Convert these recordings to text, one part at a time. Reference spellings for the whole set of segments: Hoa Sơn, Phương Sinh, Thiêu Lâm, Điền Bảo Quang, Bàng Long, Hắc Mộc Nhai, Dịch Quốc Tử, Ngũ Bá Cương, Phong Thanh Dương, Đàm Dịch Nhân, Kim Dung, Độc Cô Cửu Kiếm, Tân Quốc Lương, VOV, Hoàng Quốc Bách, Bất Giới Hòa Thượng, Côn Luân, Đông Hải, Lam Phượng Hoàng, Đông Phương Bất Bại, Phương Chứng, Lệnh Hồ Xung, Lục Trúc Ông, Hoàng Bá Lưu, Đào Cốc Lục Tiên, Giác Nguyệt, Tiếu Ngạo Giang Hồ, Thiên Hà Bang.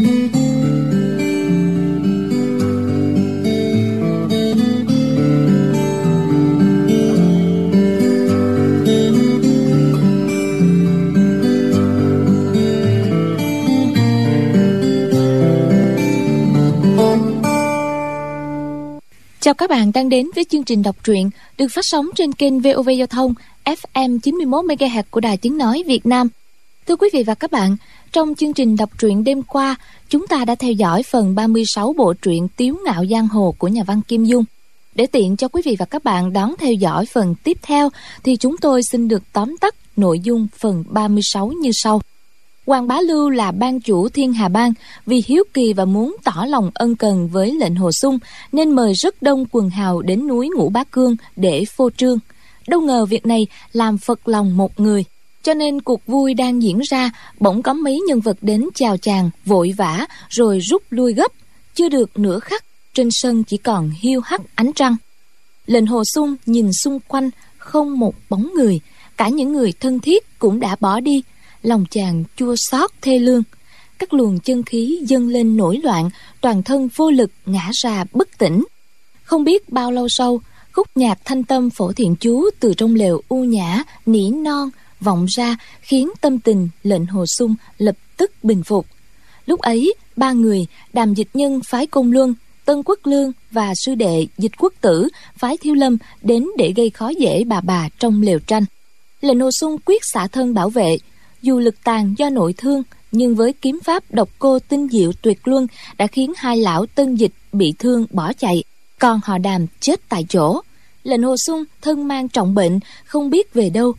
Chào các bạn đang đến với chương trình đọc truyện được phát sóng trên kênh VOV Giao thông FM 91MHz của Đài Tiếng Nói Việt Nam. Thưa quý vị và các bạn, trong chương trình đọc truyện đêm qua, chúng ta đã theo dõi phần 36 bộ truyện Tiếu Ngạo Giang Hồ của nhà văn Kim Dung. Để tiện cho quý vị và các bạn đón theo dõi phần tiếp theo, thì chúng tôi xin được tóm tắt nội dung phần 36 như sau. Hoàng Bá Lưu là ban chủ Thiên Hà Bang, vì hiếu kỳ và muốn tỏ lòng ân cần với Lệnh Hồ Xung nên mời rất đông quần hào đến núi Ngũ Bá Cương để phô trương. Đâu ngờ việc này làm phật lòng một người, cho nên cuộc vui đang diễn ra bỗng có mấy nhân vật đến chào chàng vội vã rồi rút lui gấp. Chưa được nửa khắc, trên sân chỉ còn hiu hắt ánh trăng. Lệnh Hồ Xung nhìn xung quanh không một bóng người, cả những người thân thiết cũng đã bỏ đi. Lòng chàng chua xót thê lương, các luồng chân khí dâng lên nổi loạn, toàn thân vô lực ngã ra bất tỉnh. Không biết bao lâu sau, khúc nhạc thanh tâm phổ thiện chú từ trong lều u nhã nỉ non vọng ra, khiến tâm tình Lệnh Hồ Xung lập tức bình phục. Lúc ấy, ba người Đàm Dịch Nhân phái Côn Luân, Tân Quốc Lương và sư đệ Dịch Quốc Tử phái Thiêu Lâm đến để gây khó dễ bà trong lều tranh. Lệnh Hồ Xung quyết xả thân bảo vệ. Dù lực tàn do nội thương, nhưng với kiếm pháp độc cô tinh diệu tuyệt luân đã khiến hai lão Tân Dịch bị thương bỏ chạy, còn họ Đàm chết tại chỗ. Lệnh Hồ Xung thân mang trọng bệnh, không biết về đâu.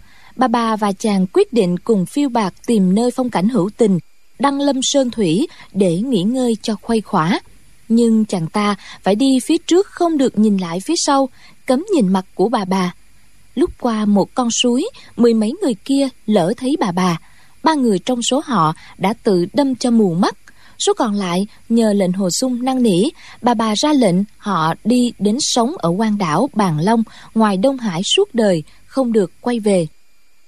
Bà và chàng quyết định cùng phiêu bạt tìm nơi phong cảnh hữu tình, Đăng Lâm Sơn Thủy, để nghỉ ngơi cho khuây khỏa. Nhưng chàng ta phải đi phía trước, không được nhìn lại phía sau, cấm nhìn mặt của bà. Lúc qua một con suối, mười mấy người kia lỡ thấy bà. Ba người trong số họ đã tự đâm cho mù mắt. Số còn lại nhờ Lệnh Hồ Xung năn nỉ, bà ra lệnh họ đi đến sống ở quan đảo Bàng Long ngoài Đông Hải suốt đời, không được quay về.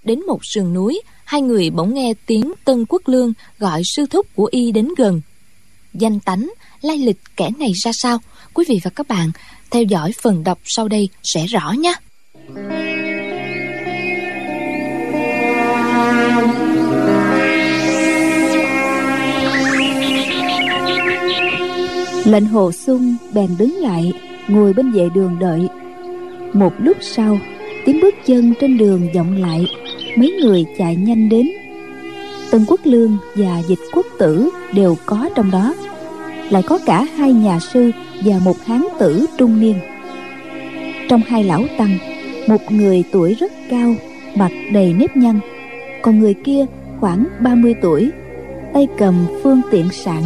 Đến một sườn núi, hai người bỗng nghe tiếng Tân Quốc Lương gọi sư thúc của y đến gần. Danh tánh, lai lịch kẻ này ra sao? Quý vị và các bạn theo dõi phần đọc sau đây sẽ rõ nhé. Lệnh Hồ Xung bèn đứng lại, ngồi bên vệ đường đợi. Một lúc sau, tiếng bước chân trên đường vọng lại, mấy người chạy nhanh đến. Tân Quốc Lương và Dịch Quốc Tử đều có trong đó, lại có cả hai nhà sư và một hán tử trung niên. Trong hai lão tăng, một người tuổi rất cao, mặt đầy nếp nhăn, còn người kia khoảng 30 tuổi, tay cầm phương tiện sạn.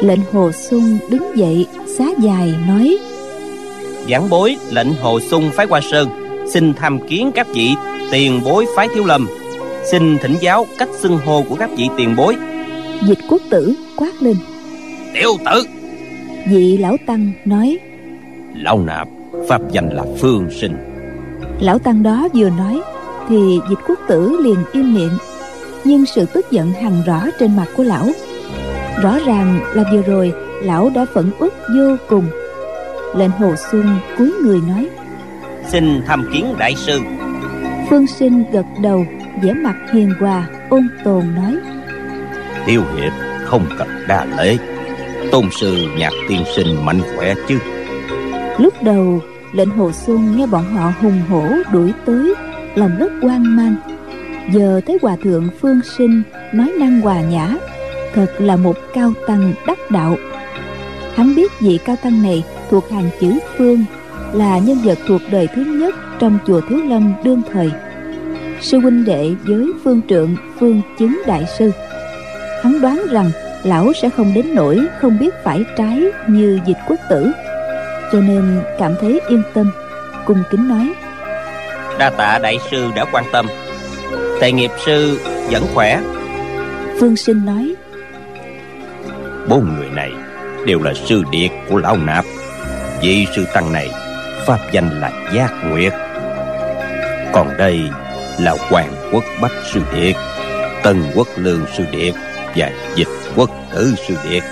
Lệnh Hồ Xung đứng dậy xá dài nói: "Giảng bối Lệnh Hồ Xung phái Hoa Sơn, xin tham kiến các vị. Tiền bối phái Thiếu Lâm, xin thỉnh giáo cách xưng hô của các vị tiền bối." Dịch Quốc Tử quát lên: "Tiểu tử!" Vị lão tăng nói: "Lão nạp pháp danh là Phương Sinh." Lão tăng đó vừa nói thì Dịch Quốc Tử liền im miệng, nhưng sự tức giận hằn rõ trên mặt của lão. Rõ ràng là vừa rồi lão đã phẫn uất vô cùng. Lệnh Hồ Xung cúi người nói: "Xin tham kiến đại sư." Phương Sinh gật đầu, vẻ mặt hiền hòa ôn tồn nói: "Tiêu hiệp không cần đa lễ, tôn sư Nhạc tiên sinh mạnh khỏe chứ?" Lúc đầu Lệnh Hồ Xung nghe bọn họ hùng hổ đuổi tới, lòng rất hoang mang. Giờ thấy hòa thượng Phương Sinh nói năng hòa nhã, thật là một cao tăng đắc đạo. Hắn biết vị cao tăng này thuộc hàng chữ Phương, là nhân vật thuộc đời thứ nhất trong chùa Thiếu Lâm đương thời, sư huynh đệ với phương trượng Phương Chứng đại sư. Hắn đoán rằng lão sẽ không đến nỗi không biết phải trái như Dịch Quốc Tử, cho nên cảm thấy yên tâm, cung kính nói: "Đa tạ đại sư đã quan tâm, tề nghiệp sư vẫn khỏe?" Phương Sinh nói: "Bốn người này đều là sư điệt của lão nạp. Vị sư tăng này pháp danh là Giác Nguyệt, còn đây là Hoàng Quốc Bách sư điệt, Tân Quốc Lương sư điệt và Dịch Quốc Tử sư điệt.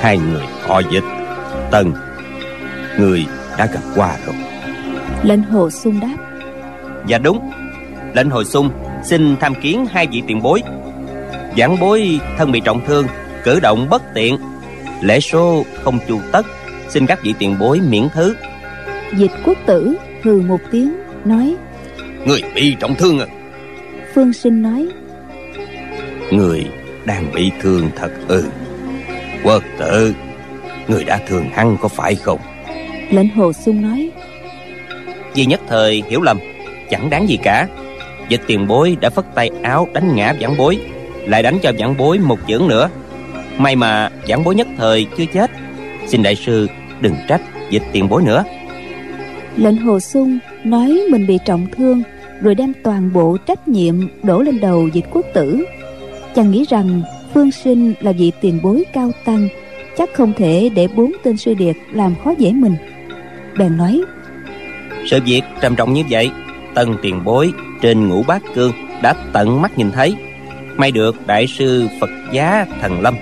Hai người họ Dịch, Tân, người đã gặp qua rồi. Lệnh Hồ Xung đáp: Dạ đúng, Lệnh Hồ Xung xin tham kiến hai vị tiền bối. Giảng bối thân bị trọng thương, cử động bất tiện, lễ số không chu tất, xin các vị tiền bối miễn thứ. Dịch Quốc Tử hừ một tiếng nói: Người bị trọng thương à? Phương Sinh nói: Người đang bị thương thật ư? Quốc Tử, người đã thương hắn có phải không? Lệnh Hồ Xung nói: Vì nhất thời hiểu lầm, chẳng đáng gì cả. Dịch tiền bối đã phất tay áo đánh ngã vãn bối, lại đánh cho vãn bối một chưởng nữa. May mà vãn bối nhất thời chưa chết, xin đại sư đừng trách Dịch tiền bối nữa. Lệnh Hồ Xung nói mình bị trọng thương, rồi đem toàn bộ trách nhiệm đổ lên đầu Dịch Quốc Tử. Chàng nghĩ rằng Phương Sinh là vị tiền bối cao tăng, chắc không thể để bốn tên sư điệt làm khó dễ mình. Bèn nói: Sự việc trầm trọng như vậy, Tân tiền bối trên Ngũ Bá Cương đã tận mắt nhìn thấy. May được đại sư Phật giá Thần Lâm,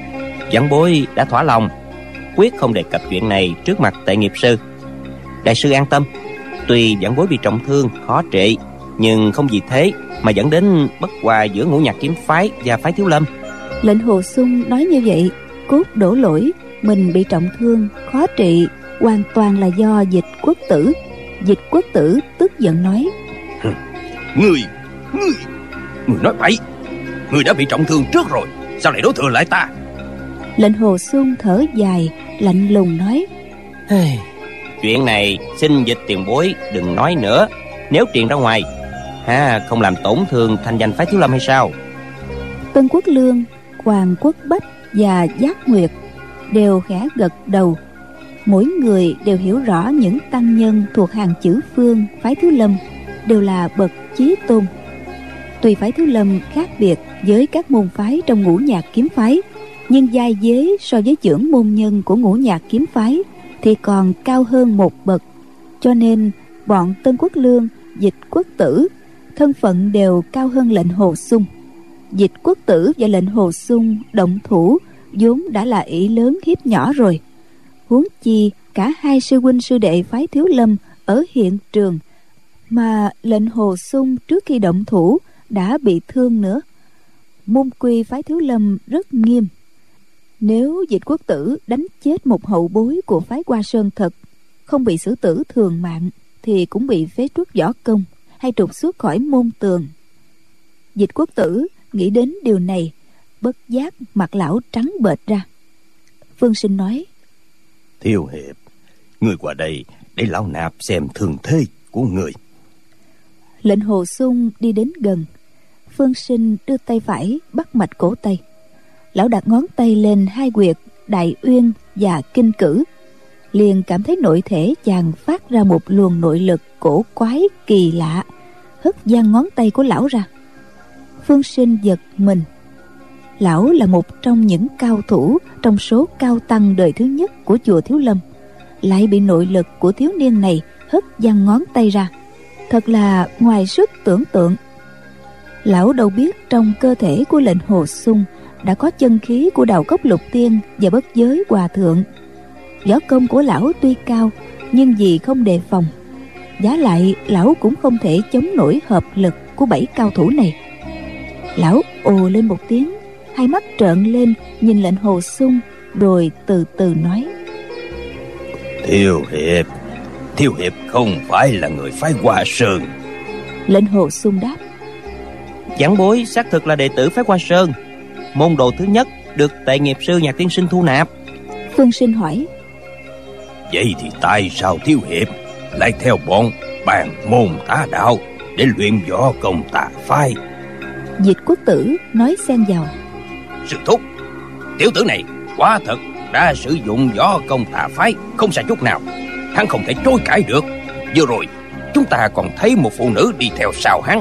vãn bối đã thỏa lòng, quyết không đề cập chuyện này trước mặt tệ nghiệp sư. Đại sư an tâm, tuy vãn bối bị trọng thương khó trị, nhưng không vì thế mà dẫn đến bất hòa giữa Ngũ Nhạc Kiếm phái và phái Thiếu Lâm. Lệnh Hồ Xung nói như vậy, cốt đổ lỗi mình bị trọng thương khó trị hoàn toàn là do Dịch Quốc Tử. Dịch Quốc Tử tức giận nói: Người nói bậy, người đã bị trọng thương trước rồi, sao lại đổ thừa lại ta? Lệnh Hồ Xung thở dài lạnh lùng nói: Chuyện này xin Dịch tiền bối đừng nói nữa, nếu truyền ra ngoài không làm tổn thương thanh danh phái Thiếu Lâm hay sao? Tân Quốc Lương, Hoàng Quốc Bách và Giác Nguyệt đều khẽ gật đầu. Mỗi người đều hiểu rõ những tăng nhân thuộc hàng chữ Phương phái Thiếu Lâm đều là bậc chí tôn. Tuy phái Thiếu Lâm khác biệt với các môn phái trong Ngũ Nhạc Kiếm phái, nhưng giai dế so với trưởng môn nhân của Ngũ Nhạc Kiếm phái thì còn cao hơn một bậc. Cho nên bọn Tân Quốc Lương, Dịch Quốc Tử thân phận đều cao hơn Lệnh Hồ Xung. Dịch Quốc Tử và Lệnh Hồ Xung động thủ vốn đã là ỷ lớn hiếp nhỏ rồi, huống chi cả hai sư huynh sư đệ phái Thiếu Lâm ở hiện trường, mà Lệnh Hồ Xung trước khi động thủ đã bị thương nữa. Môn quy phái Thiếu Lâm rất nghiêm, nếu Dịch Quốc Tử đánh chết một hậu bối của phái Hoa Sơn thật, không bị xử tử thường mạng thì cũng bị phế truất võ công hay trục xuất khỏi môn tường. Dịch Quốc Tử nghĩ đến điều này, bất giác mặt lão trắng bệch ra. Phương Sinh nói: Thiêu hiệp, người qua đây để lão nạp xem thương thế của người. Lệnh Hồ Xung đi đến gần. Phương Sinh đưa tay phải bắt mạch cổ tay. Lão đặt ngón tay lên hai huyệt đại uyên và kinh cử, liền cảm thấy nội thể chàng phát ra một luồng nội lực cổ quái kỳ lạ, hất văng ngón tay của lão ra. Phương Sinh giật mình. Lão là một trong những cao thủ trong số cao tăng đời thứ nhất của chùa Thiếu Lâm, lại bị nội lực của thiếu niên này hất văng ngón tay ra, thật là ngoài sức tưởng tượng. Lão đâu biết trong cơ thể của Lệnh Hồ Xung đã có chân khí của Đào Cốc Lục Tiên và Bất Giới Hòa Thượng. Võ công của lão tuy cao, nhưng vì không đề phòng, giá lại lão cũng không thể chống nổi hợp lực của bảy cao thủ này. Lão ồ lên một tiếng, hai mắt trợn lên nhìn Lệnh Hồ Xung, rồi từ từ nói: Thiêu hiệp không phải là người phái Hoa Sơn. Lệnh Hồ Xung đáp: Giảng bối xác thực là đệ tử phái Hoa Sơn, môn đồ thứ nhất được tệ nghiệp sư Nhạc Tiên Sinh thu nạp. Phương Sinh hỏi: Vậy thì tại sao Thiêu hiệp lại theo bọn bàn môn tà đạo để luyện võ công tà phái? Dịch Quốc Tử nói xen vào: Sư thúc, tiểu tử này quá thật đã sử dụng võ công tà phái không sai chút nào, hắn không thể chối cãi được. Vừa rồi chúng ta còn thấy một phụ nữ đi theo sau hắn,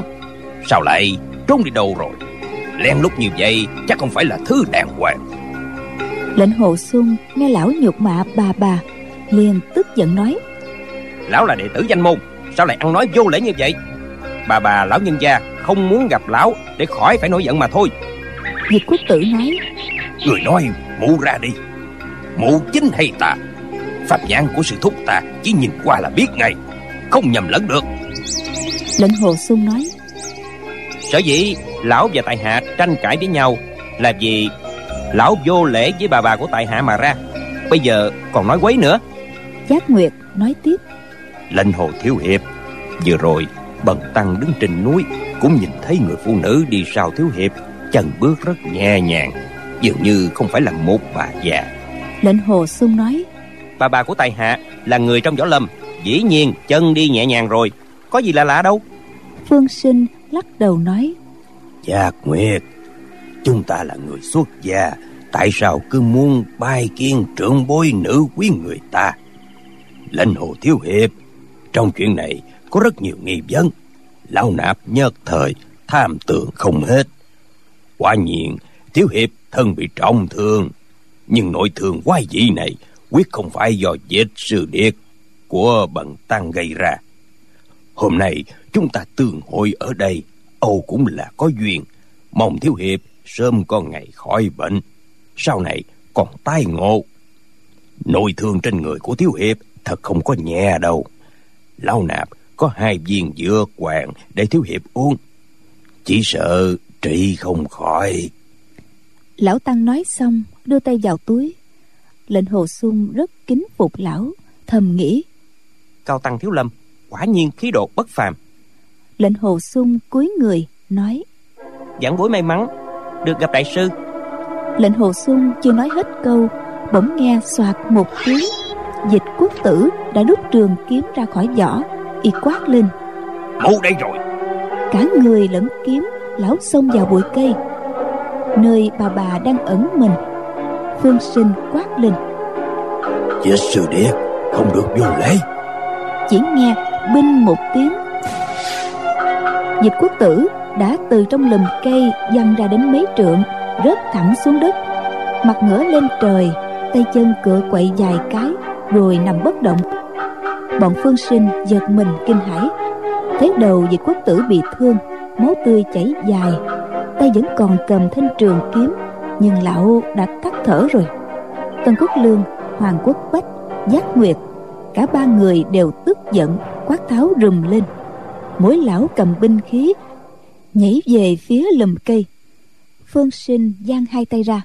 sao lại trốn đi đâu rồi? Lén lút như vậy chắc không phải là thứ đàng hoàng. Lệnh Hồ Xung nghe lão nhục mạ bà liền tức giận nói: Lão là đệ tử danh môn, sao lại ăn nói vô lễ như vậy? Bà lão nhân gia không muốn gặp lão để khỏi phải nổi giận mà thôi. Dịch Quốc Tử nói: Người nói Mụ ra đi. Mụ chính hay ta? Pháp nhãn của sư thúc ta chỉ nhìn qua là biết ngay, không nhầm lẫn được. Lệnh Hồ Xung nói, sở dĩ lão và tại hạ tranh cãi với nhau là vì lão vô lễ với bà của tại hạ mà ra. Bây giờ còn nói quấy nữa. Giác Nguyệt nói tiếp, Lệnh Hồ thiếu hiệp, vừa rồi bần tăng đứng trên núi cũng nhìn thấy người phụ nữ đi sau thiếu hiệp, chân bước rất nhẹ nhàng, dường như không phải là một bà già. Lệnh Hồ Xung nói, bà của tài hạ là người trong võ lâm, dĩ nhiên chân đi nhẹ nhàng rồi, có gì là lạ đâu. Phương Sinh lắc đầu nói, Giác Nguyệt, chúng ta là người xuất gia, tại sao cứ muốn bài kiến trưởng bối nữ quý người ta? Lệnh Hồ thiếu hiệp, trong chuyện này có rất nhiều nghi vấn, lão nạp nhất thời tham tưởng không hết. Quả nhiên thiếu hiệp thân bị trọng thương, nhưng nội thương quái dị này quyết không phải do vết sư điệt của bần tăng gây ra. Hôm nay chúng ta tương hội ở đây, âu cũng là có duyên, mong thiếu hiệp sớm có ngày khỏi bệnh, sau này còn tai ngộ. Nội thương trên người của thiếu hiệp thật không có nhẹ đâu. Lão nạp có 2 viên dưa quàng để thiếu hiệp uống, chỉ sợ trị không khỏi. Lão tăng nói xong đưa tay vào túi. Lệnh Hồ Xung rất kính phục lão, thầm nghĩ, cao tăng Thiếu Lâm quả nhiên khí độ bất phàm. Lệnh Hồ Xung cúi người nói, vãn bối may mắn được gặp đại sư. Lệnh Hồ Xung chưa nói hết câu, bỗng nghe soạt một tiếng, Dịch Quốc Tử đã rút trường kiếm ra khỏi vỏ, y quát lên, mụ đây rồi. Cả người lẫn kiếm, lão xông vào bụi cây nơi bà đang ẩn mình. Phương Sinh quát lên, giết sư điệt không được vô lễ. Chỉ nghe binh một tiếng, Dịch Quốc Tử đã từ trong lùm cây giăng ra đến mấy trượng, rớt thẳng xuống đất, mặt ngửa lên trời, tay chân cựa quậy vài cái rồi nằm bất động. Bọn Phương Sinh giật mình kinh hãi, thấy đầu Dịch Quốc Tử bị thương, máu tươi chảy dài, tay vẫn còn cầm thanh trường kiếm, nhưng lão đã tắt thở rồi. Tân Quốc Lương, Hoàng Quốc Bách, Giác Nguyệt, cả 3 người đều tức giận, quát tháo rùm lên. Mỗi lão cầm binh khí nhảy về phía lùm cây. Phương Sinh giang hai tay ra,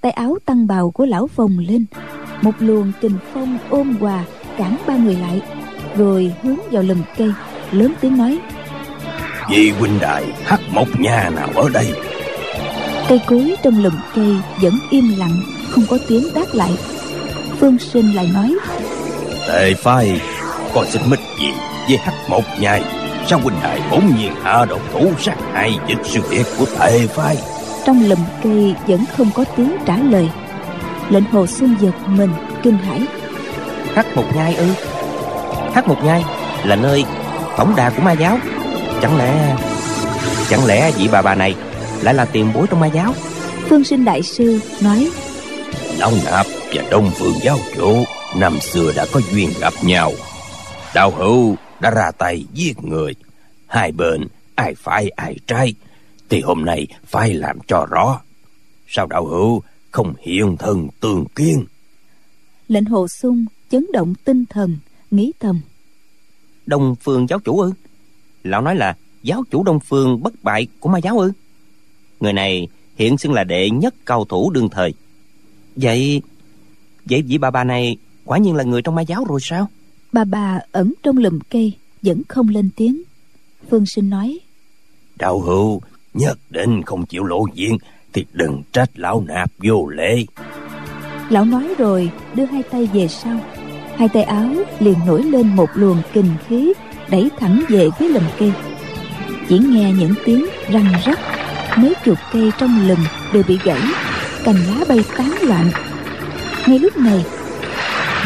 tay áo tăng bào của lão phồng lên, một luồng kình phong ôm hòa cản 3 người lại, rồi hướng vào lùm cây lớn tiếng nói, vị huynh đại Hắc Mộc Nhai nào ở đây? Cây cối trong lùm cây vẫn im lặng, không có tiếng đáp lại. Phương Sinh lại nói, tệ phai, con xích mích gì với Hắc Mộc Nhai? Sao huynh đại bỗng nhiên hạ độc thủ sát hại Dịch sư đệ của tệ phai? Trong lùm cây vẫn không có tiếng trả lời. Lệnh Hồ Xung giật mình kinh hãi. Hắc Mộc Nhai ư? Hắc Mộc Nhai là nơi tổng đà của ma giáo. Chẳng lẽ vị bà này lại là tiền bối trong ma giáo? Phương Sinh đại sư nói, lão nạp và Đông Phương giáo chủ năm xưa đã có duyên gặp nhau, đạo hữu đã ra tay giết người, hai bên ai phải ai trái thì hôm nay phải làm cho rõ. Sao đạo hữu không hiện thân tương kiến? Lệnh Hồ Xung chấn động tinh thần, nghĩ thầm, Đông Phương giáo chủ ư? Lão nói là giáo chủ Đông Phương Bất Bại của ma giáo ư? Người này hiện xưng là đệ nhất cao thủ đương thời. Vậy vị bà này quả nhiên là người trong ma giáo rồi sao? Bà ẩn trong lùm cây vẫn không lên tiếng. Phương Sinh nói, đạo hữu nhất định không chịu lộ diện thì đừng trách lão nạp vô lễ. Lão nói rồi đưa hai tay về sau, hai tay áo liền nổi lên một luồng kình khí, đẩy thẳng về phía lùm cây. Chỉ nghe những tiếng răng rắc, mấy chục cây trong lùm đều bị gãy, cành lá bay tán loạn. Ngay lúc này,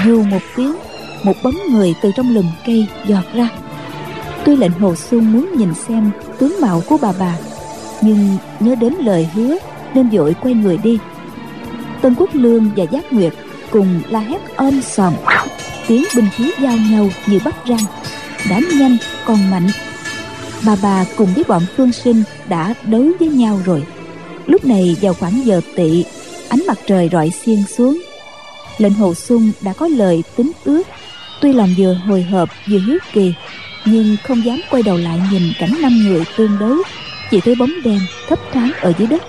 dù một tiếng, một bóng người từ trong lùm cây giọt ra. Tuy Lệnh Hồ Xung muốn nhìn xem tướng mạo của bà, nhưng nhớ đến lời hứa nên vội quay người đi. Tân Quốc Lương và Giác Nguyệt cùng la hét om sòm, tiếng binh khí giao nhau như bắt răng, đã nhanh còn mạnh. Bà cùng với bọn Phương Sinh đã đấu với nhau rồi. Lúc này vào khoảng giờ tỵ, ánh mặt trời rọi xiên xuống. Lệnh Hồ Xung đã có lời tính ước, tuy lòng vừa hồi hộp vừa hiếu kỳ, nhưng không dám quay đầu lại nhìn cảnh năm người tương đối. Chỉ thấy bóng đen thấp thoáng ở dưới đất,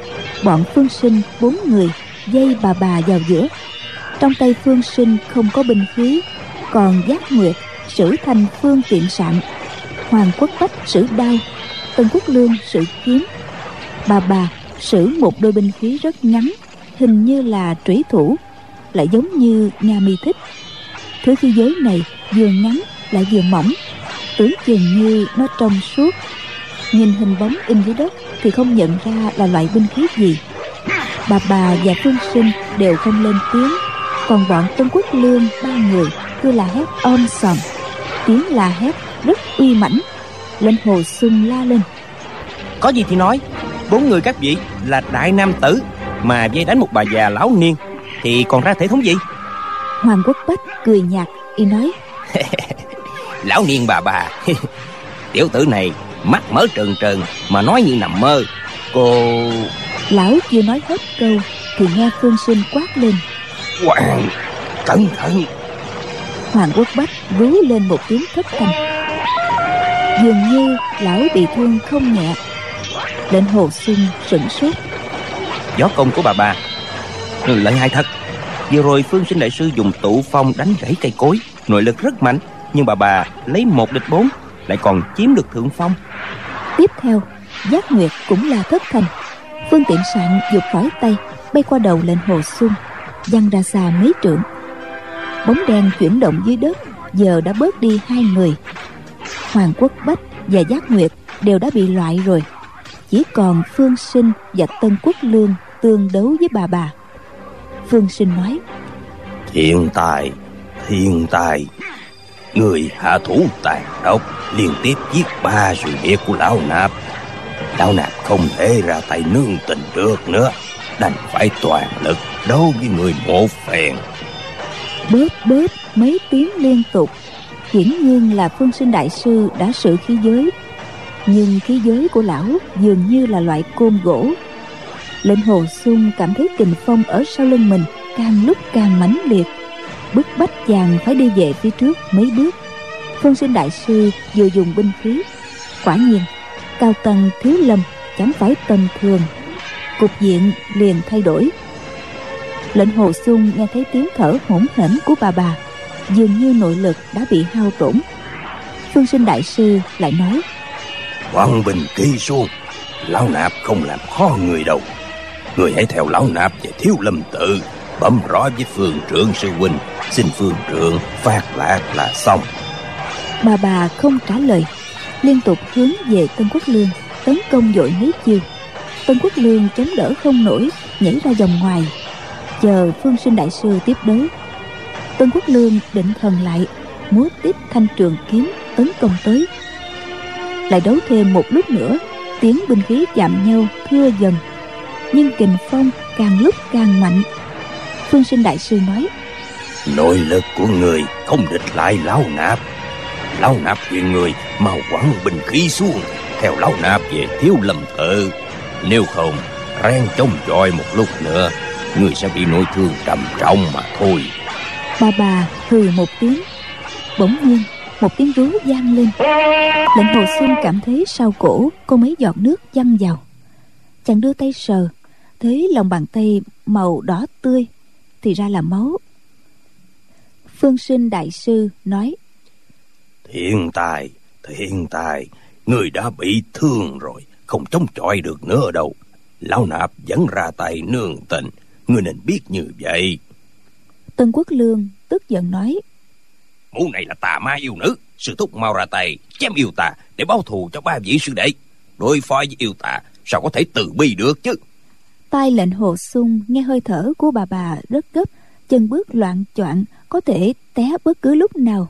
bọn Phương Sinh bốn người dây bà vào giữa. Trong tay Phương Sinh không có binh khí, còn Giác Nguyệt sử thành phương tiện sạn, Hoàng Quốc Bách sử đao, Tân Quốc Lương sử kiếm. Bà sử một đôi binh khí rất ngắn, hình như là trủy thủ, lại giống như Nga Mi thích. Thứ khí giới này vừa ngắn lại vừa mỏng, tưởng chừng như nó trong suốt. Nhìn hình bóng in dưới đất thì không nhận ra là loại binh khí gì. Bà và Phương Sinh đều không lên tiếng, còn bọn Tân Quốc Lương ba người cứ là hét om sòm. Tiếng la hét rất uy mãnh. Lệnh Hồ Xung la lên: "Có gì thì nói, bốn người các vị là đại nam tử mà vây đánh một bà già lão niên thì còn ra thể thống gì?" Hoàng Quốc Bách cười nhạt, y nói: "Lão niên bà tiểu tử này mắt mở trừng trừng mà nói như nằm mơ. Cô..." Lão chưa nói hết câu thì nghe Phương Sinh quát lên: "Hoàng, cẩn thận!" Hoàng Quốc Bách rú lên một tiếng thất thanh. Dường như lão bị thương không nhẹ. Lệnh Hồ Xung sửng sốt: "Gió công của bà lợi hại thật. Vừa rồi Phương Sinh đại sư dùng tụ phong đánh gãy cây cối, nội lực rất mạnh, nhưng bà lấy 1 địch 4, lại còn chiếm được thượng phong." Tiếp theo Giác Nguyệt cũng là thất thanh. Phương tiện sạn vụt khỏi tay, bay qua đầu Lệnh Hồ Xung, văng ra xa mấy trượng. Bóng đen chuyển động dưới đất giờ đã bớt đi 2 người. Hoàng Quốc Bách và Giác Nguyệt đều đã bị loại rồi, chỉ còn Phương Sinh và Tân Quốc Lương tương đấu với bà. Phương Sinh nói: Thiên tài, người hạ thủ tàn độc, liên tiếp giết 3 sư đệ của lão nạp không thể ra tay nương tình được nữa, đành phải toàn lực đấu với người một phen. Bớp mấy tiếng liên tục. Hiển nhiên là Phương Sinh đại sư đã sử khí giới, nhưng khí giới của lão dường như là loại côn gỗ. Lệnh Hồ Xung cảm thấy kình phong ở sau lưng mình càng lúc càng mãnh liệt, bức bách chàng phải đi về phía trước mấy bước. Phương Sinh đại sư vừa dùng binh khí, quả nhiên cao tầng Thiếu Lâm chẳng phải tầm thường, cục diện liền thay đổi. Lệnh Hồ Xung nghe thấy tiếng thở hổn hển của bà, dường như nội lực đã bị hao tổn. Phương Sinh đại sư lại nói: "Quang bình kỳ xuống, lão nạp không làm khó người đâu. Người hãy theo lão nạp về Thiếu Lâm tự, bẩm rõ với phương trưởng sư huynh, xin phương trưởng phát lạc là xong." Bà không trả lời, liên tục hướng về Tân Quốc Lương tấn công dội mấy chiêu. Tân Quốc Lương chống đỡ không nổi, nhảy ra vòng ngoài chờ Phương Sinh đại sư tiếp đấu. Tân Quốc Lương định thần lại, múa tiếp thanh trường kiếm tấn công tới. Lại đấu thêm một lúc nữa, tiếng binh khí chạm nhau thưa dần, nhưng kình phong càng lúc càng mạnh. Phương Sinh đại sư nói: "Nội lực của người không địch lại lão nạp khuyên người mau quẳng bình khí xuống, theo lão nạp về Thiếu Lâm tự. Nếu không ráng chống chọi một lúc nữa, người sẽ bị nội thương trầm trọng mà thôi." Bà hừ một tiếng. Bỗng nhiên một tiếng rú vang lên. Lệnh Hồ Xung cảm thấy sau cổ có mấy giọt nước văng vào. Chàng đưa tay sờ, thấy lòng bàn tay màu đỏ tươi, thì ra là máu. Phương Sinh đại sư nói: Thiên tài, người đã bị thương rồi, không chống chọi được nữa đâu. Lão nạp vẫn ra tay nương tình, người nên biết như vậy." Tân Quốc Lương tức giận nói: "Mũ này là tà ma yêu nữ, sư thúc mau ra tay chém yêu tà để báo thù cho 3 vị sư đệ. Đối phó với yêu tà sao có thể từ bi được chứ?" Tai Lệnh Hồ Xung nghe hơi thở của bà rất gấp, chân bước loạn choạng, có thể té bất cứ lúc nào.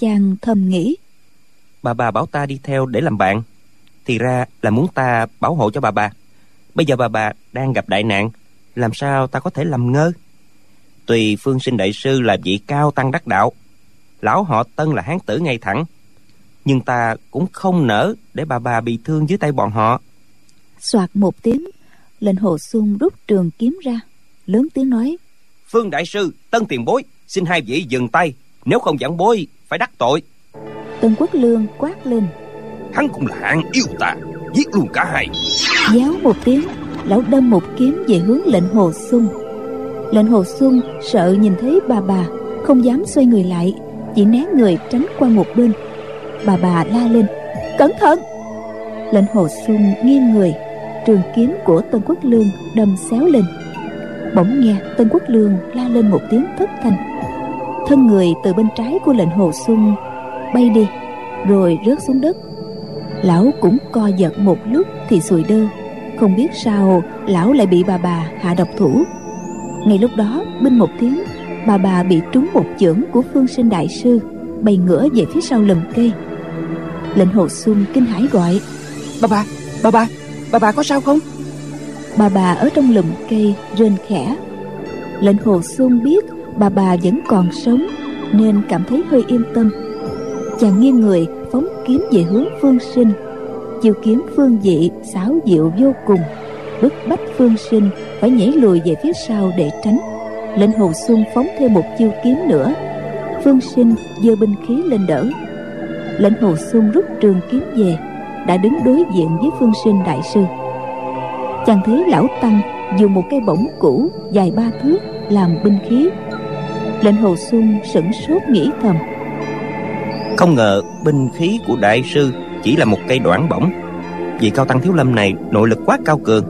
Chàng thầm nghĩ: Bà bảo ta đi theo để làm bạn, thì ra là muốn ta bảo hộ cho bà. Bây giờ bà đang gặp đại nạn, làm sao ta có thể làm ngơ? Tuy Phương Sinh đại sư là vị cao tăng đắc đạo, lão họ Tân là hán tử ngay thẳng, nhưng ta cũng không nỡ để bà bị thương dưới tay bọn họ. Soạt một tiếng, Lệnh Hồ Xung rút trường kiếm ra, lớn tiếng nói: Phương đại sư, Tân tiền bối, xin hai vị dừng tay, nếu không giảng bối phải đắc tội. Tân Quốc Lương quát lên: Hắn cũng là hạng yêu ta, giết luôn cả hai. Giáo một tiếng, lão đâm một kiếm về hướng Lệnh Hồ Xung. Lệnh Hồ Xung sợ nhìn thấy bà, không dám xoay người lại, chỉ né người tránh qua một bên. Bà la lên: Cẩn thận! Lệnh Hồ Xung nghiêng người, trường kiếm của Tân Quốc Lương đâm xéo lên. Bỗng nghe Tân Quốc Lương la lên một tiếng thất thanh, thân người từ bên trái của Lệnh Hồ Xung bay đi rồi rớt xuống đất. Lão cũng co giật một lúc thì sùi đơ, không biết sao lão lại bị bà hạ độc thủ. Ngay lúc đó, binh một tiếng, bà bị trúng một chưởng của Phương Sinh đại sư, bay ngửa về phía sau lùm cây. Lệnh Hồ Xung kinh hãi gọi: Bà có sao không? Bà ở trong lùm cây rên khẽ. Lệnh Hồ Xung biết bà vẫn còn sống nên cảm thấy hơi yên tâm. Chàng nghiêng người phóng kiếm về hướng Phương Sinh. Chiêu kiếm phương dị xảo diệu vô cùng, bức bách Phương Sinh phải nhảy lùi về phía sau để tránh. Lệnh Hồ Xung phóng thêm một chiêu kiếm nữa. Phương Sinh giơ binh khí lên đỡ. Lệnh Hồ Xung rút trường kiếm về, đã đứng đối diện với Phương Sinh đại sư. Chàng thấy lão tăng dùng một cây bổng cũ dài 3 thước làm binh khí. Lệnh Hồ Xung sửng sốt nghĩ thầm: Không ngờ binh khí của đại sư chỉ là một cây đoạn bổng. Vì cao tăng Thiếu Lâm này nội lực quá cao cường,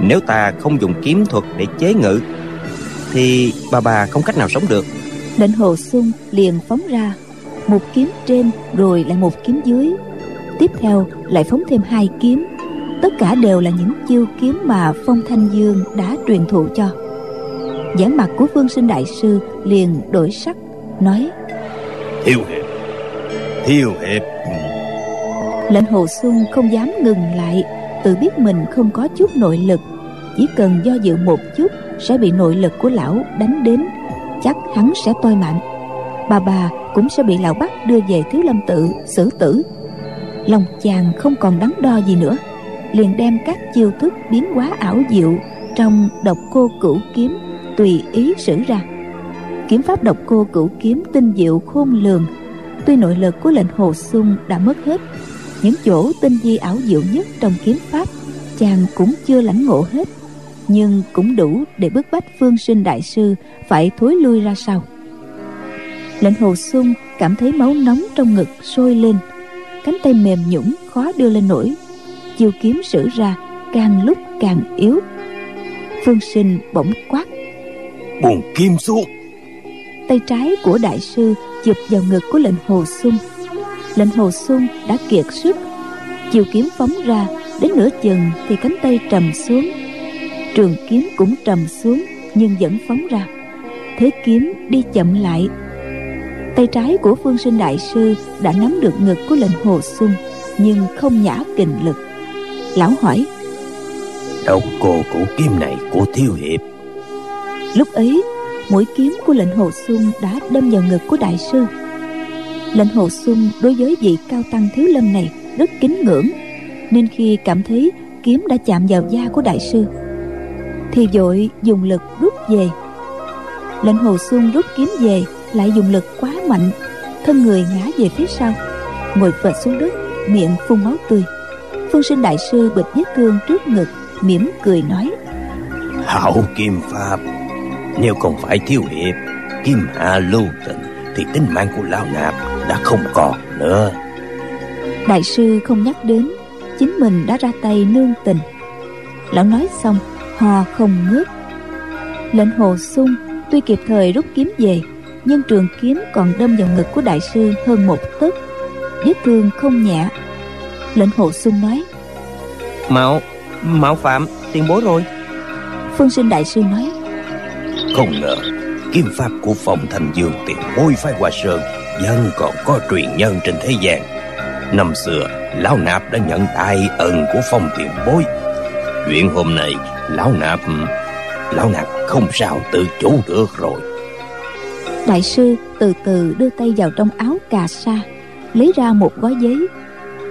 nếu ta không dùng kiếm thuật để chế ngự thì bà không cách nào sống được. Lệnh Hồ Xung liền phóng ra một kiếm trên rồi lại một kiếm dưới, tiếp theo lại phóng thêm 2 kiếm. Tất cả đều là những chiêu kiếm mà Phong Thanh Dương đã truyền thụ cho. Vẻ mặt của Phương Sinh đại sư liền đổi sắc, nói: Thiếu hiệp. Lệnh Hồ Xung không dám ngừng lại, tự biết mình không có chút nội lực, chỉ cần do dự một chút sẽ bị nội lực của lão đánh đến, chắc hắn sẽ toi mạng. Bà cũng sẽ bị lão bắt đưa về Thiếu Lâm tự xử tử. Lòng chàng không còn đắn đo gì nữa, liền đem các chiêu thức biến hóa ảo diệu trong Độc Cô Cửu Kiếm tùy ý sử ra. Kiếm pháp Độc Cô Cửu Kiếm tinh diệu khôn lường. Tuy nội lực của Lệnh Hồ Xung đã mất hết, những chỗ tinh vi ảo diệu nhất trong kiếm pháp chàng cũng chưa lãnh ngộ hết, nhưng cũng đủ để bức bách Phương Sinh đại sư phải thối lui ra sau. Lệnh Hồ Xung cảm thấy máu nóng trong ngực sôi lên, cánh tay mềm nhũn khó đưa lên nổi. Chiêu kiếm sử ra càng lúc càng yếu. Phương Sinh bỗng quát: Buông kiếm xuống. Tay trái của đại sư chụp vào ngực của Lệnh Hồ Xung. Lệnh Hồ Xung đã kiệt sức, chiêu kiếm phóng ra đến nửa chừng thì cánh tay trầm xuống, trường kiếm cũng trầm xuống nhưng vẫn phóng ra, thế kiếm đi chậm lại. Tay trái của Phương Sinh đại sư đã nắm được ngực của Lệnh Hồ Xung nhưng không nhả kình lực. Lão hỏi: Độc Cô Cửu Kiếm này của Thiếu hiệp? Lúc ấy mũi kiếm của Lệnh Hồ Xung đã đâm vào ngực của đại sư. Lệnh Hồ Xung đối với vị cao tăng Thiếu Lâm này rất kính ngưỡng, nên khi cảm thấy kiếm đã chạm vào da của đại sư thì vội dùng lực rút về. Lệnh Hồ Xung rút kiếm về lại dùng lực quá mạnh, thân người ngã về phía sau, ngồi phệt xuống đất, miệng phun máu tươi. Phương Sinh đại sư bịt vết thương trước ngực, mỉm cười nói: Hảo kim pháp, nếu không phải Thiếu hiệp kim hạ lưu tình thì tính mạng của lão nạp đã không còn nữa. Đại sư không nhắc đến chính mình đã ra tay nương tình. Lão nói xong hò không ngớt. Lệnh Hồ Xung tuy kịp thời rút kiếm về, nhưng trường kiếm còn đâm vào ngực của đại sư hơn 1 tấc, vết thương không nhẹ. Lệnh Hồ Xung nói: Mạo phạm tiền bối rồi. Phương Sinh đại sư nói: Không ngờ kiếm pháp của Phong Thanh Dương tiền bối phái Hoa Sơn vẫn còn có truyền nhân trên thế gian. Năm xưa lão nạp đã nhận đại ân của Phong tiền bối, chuyện hôm nay lão nạp không sao tự chủ được rồi. Đại sư từ từ đưa tay vào trong áo cà sa, lấy ra một gói giấy,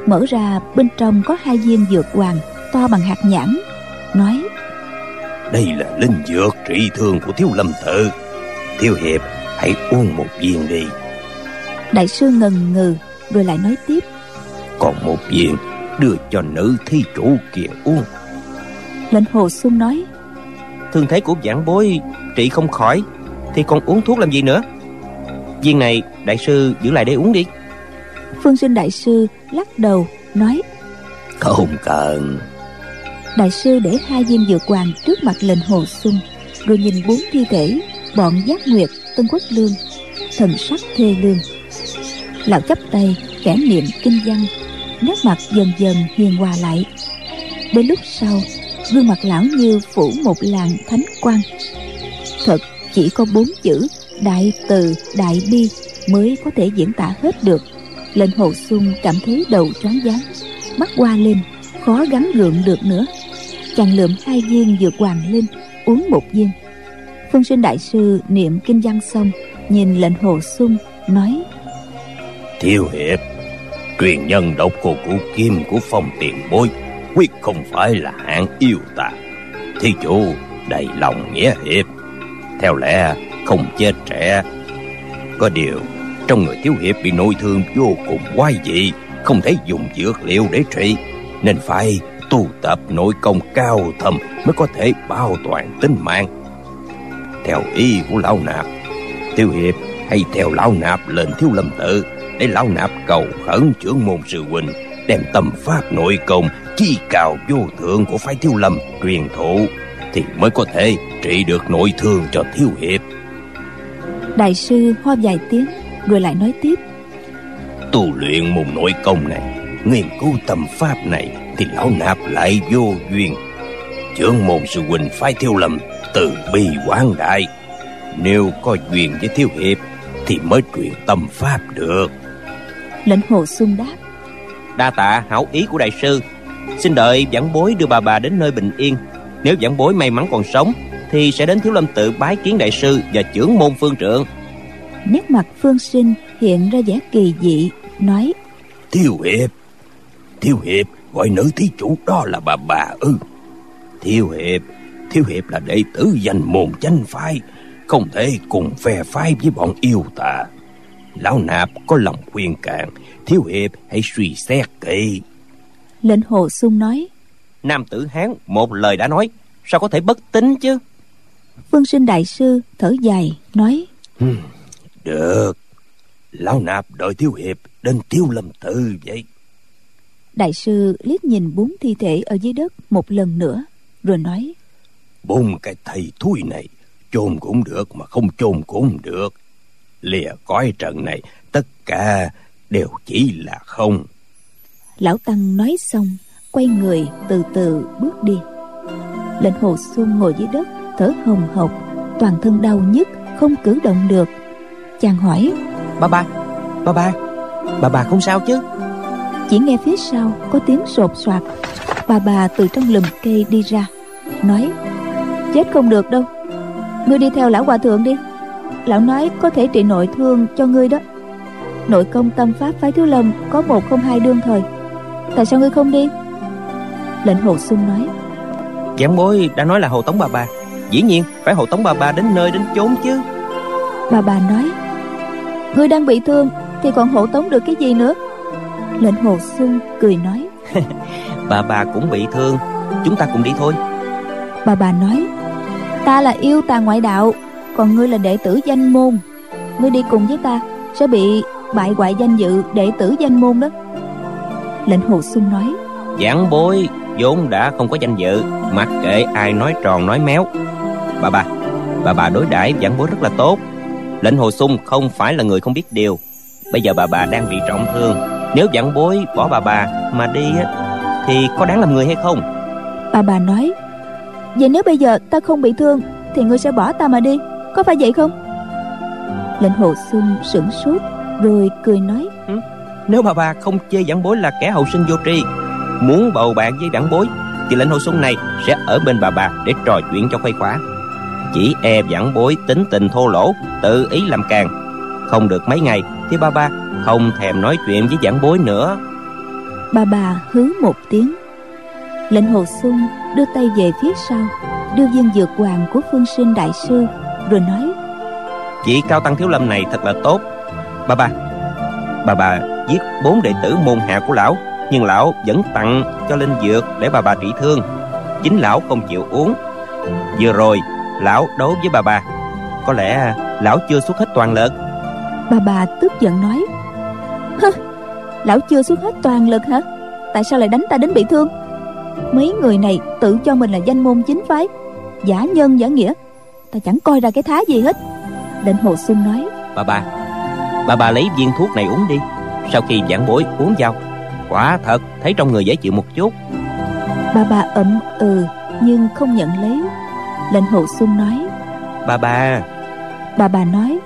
mở ra bên trong có 2 viên dược hoàng to bằng hạt nhãn, nói: Đây là linh dược trị thương của Thiếu Lâm tự. Thiếu hiệp hãy uống một viên đi. Đại sư ngần ngừ rồi lại nói tiếp, còn một viên đưa cho nữ thí chủ kia uống. Lệnh Hồ Xung nói, thương thế của vãn bối trị không khỏi thì còn uống thuốc làm gì nữa. Viên này đại sư giữ lại để uống đi. Phương Sinh đại sư lắc đầu nói, không cần. Đại sư để hai viên dược hoàn trước mặt Lệnh Hồ Xung, rồi nhìn bốn thi thể bọn Giác Nguyệt, Tân Quốc Lương, thần sắc thê lương. Lão chắp tay khẽ niệm kinh văn, nét mặt dần dần hiền hòa lại. Đến lúc sau, gương mặt lão như phủ một làn thánh quang. Thật chỉ có bốn chữ đại từ đại bi mới có thể diễn tả hết được. Lệnh Hồ Xung cảm thấy đầu choáng váng, mắt hoa lên, khó gắng gượng được nữa. Chàng lượm hai viên dược hoàn lên uống một viên. Phương Sinh đại sư niệm kinh văn xong, nhìn Lệnh Hồ Xung nói, Thiếu hiệp, truyền nhân Độc Cô Cửu Kiếm của Phong tiền bối quyết không phải là hạng yêu tà. Thí chủ đầy lòng nghĩa hiệp, theo lẽ không chết trẻ. Có điều trong người thiếu hiệp bị nội thương vô cùng quái dị, không thể dùng dược liệu để trị, nên phải tu tập nội công cao thâm mới có thể bảo toàn tính mạng. Theo ý của lão nạp, Tiêu hiệp hãy theo lão nạp lên Thiếu Lâm tự để lão nạp cầu khẩn trưởng môn sư huynh đem tâm pháp nội công chi cao vô thượng của phái Thiếu Lâm truyền thụ, thì mới có thể trị được nội thương cho thiếu hiệp. Đại sư ho vài tiếng rồi lại nói tiếp, tu luyện môn nội công này, nghiên cứu tâm pháp này thì lão nạp lại vô duyên. Trưởng môn sư huynh phái Thiếu Lâm từ bi quảng đại, nếu có duyên với thiếu hiệp thì mới truyền tâm pháp được. Lệnh Hồ Xung đáp, đa tạ hảo ý của đại sư, xin đợi vãn bối đưa bà đến nơi bình yên. Nếu vãn bối may mắn còn sống thì sẽ đến Thiếu Lâm tự bái kiến đại sư và trưởng môn phương trượng. Nét mặt Phương Sinh hiện ra vẻ kỳ dị, nói, Thiếu hiệp gọi nữ thí chủ đó là bà ư? Thiếu hiệp là đệ tử danh môn chánh phái, không thể cùng phe phái với bọn yêu tà. Lão nạp có lòng khuyên can, thiếu hiệp hãy suy xét kỹ. Lệnh Hồ Xung nói, nam tử hán một lời đã nói, sao có thể bất tín chứ? Phương Sinh đại sư thở dài nói, được, lão nạp đợi thiếu hiệp đến Thiếu Lâm tự vậy. Đại sư liếc nhìn bốn thi thể ở dưới đất một lần nữa rồi nói, bốn cái thầy thui này chôn cũng được mà không chôn cũng được. Lìa cõi trần này tất cả đều chỉ là không. Lão tăng nói xong quay người từ từ bước đi. Lệnh Hồ Xung ngồi dưới đất thở hồng hộc, toàn thân đau nhức không cử động được. Chàng hỏi, bà không sao chứ? Chỉ nghe phía sau có tiếng sột soạt. Bà từ trong lùm cây đi ra, nói, chết không được đâu, ngươi đi theo lão hòa thượng đi. Lão nói có thể trị nội thương cho ngươi đó. Nội công tâm pháp phái Thiếu Lâm có 102 đương thời, tại sao ngươi không đi? Lệnh Hồ Xung nói, vãn bối đã nói là hộ tống bà, dĩ nhiên phải hộ tống bà đến nơi đến chốn chứ. Bà nói, ngươi đang bị thương thì còn hộ tống được cái gì nữa? Lệnh Hồ Xung cười nói, bà cũng bị thương, chúng ta cùng đi thôi. Bà nói, ta là yêu tà ngoại đạo, còn ngươi là đệ tử danh môn. Ngươi đi cùng với ta sẽ bị bại hoại danh dự đệ tử danh môn đó. Lệnh Hồ Xung nói, vãn bối vốn đã không có danh dự, mặc kệ ai nói tròn nói méo. Bà đối đãi vãn bối rất là tốt. Lệnh Hồ Xung không phải là người không biết điều. Bây giờ bà đang bị trọng thương, nếu vãn bối bỏ bà mà đi thì có đáng làm người hay không? Bà nói, vậy nếu bây giờ ta không bị thương thì ngươi sẽ bỏ ta mà đi, có phải vậy không? Lệnh Hồ Xung sửng sốt rồi cười nói, nếu bà không chê vãn bối là kẻ hậu sinh vô tri, muốn bầu bạn với vãn bối, thì Lệnh Hồ Xung này sẽ ở bên bà để trò chuyện cho khuây khỏa. Chỉ e vãn bối tính tình thô lỗ, tự ý làm càng, không được mấy ngày thì bà không thèm nói chuyện với vãn bối nữa. Bà hứ một tiếng. Lệnh Hồ Xung đưa tay về phía sau, đưa viên dược hoàng của Phương Sinh đại sư, rồi nói: Vị cao tăng Thiếu Lâm này thật là tốt. Bà giết 4 đệ tử môn hạ của lão, nhưng lão vẫn tặng cho linh dược để bà trị thương. Chính lão không chịu uống. Vừa rồi lão đấu với bà, có lẽ lão chưa xuất hết toàn lực. Bà tức giận nói: Hơ, lão chưa xuất hết toàn lực hả? Tại sao lại đánh ta đến bị thương? Mấy người này tự cho mình là danh môn chính phái, giả nhân giả nghĩa, ta chẳng coi ra cái thá gì hết. Lệnh Hồ Xung nói: Bà lấy viên thuốc này uống đi. Sau khi vãn bối uống vào, quả thật thấy trong người dễ chịu một chút. Bà ậm ừ nhưng không nhận lấy. Lệnh Hồ Xung nói: Bà nói: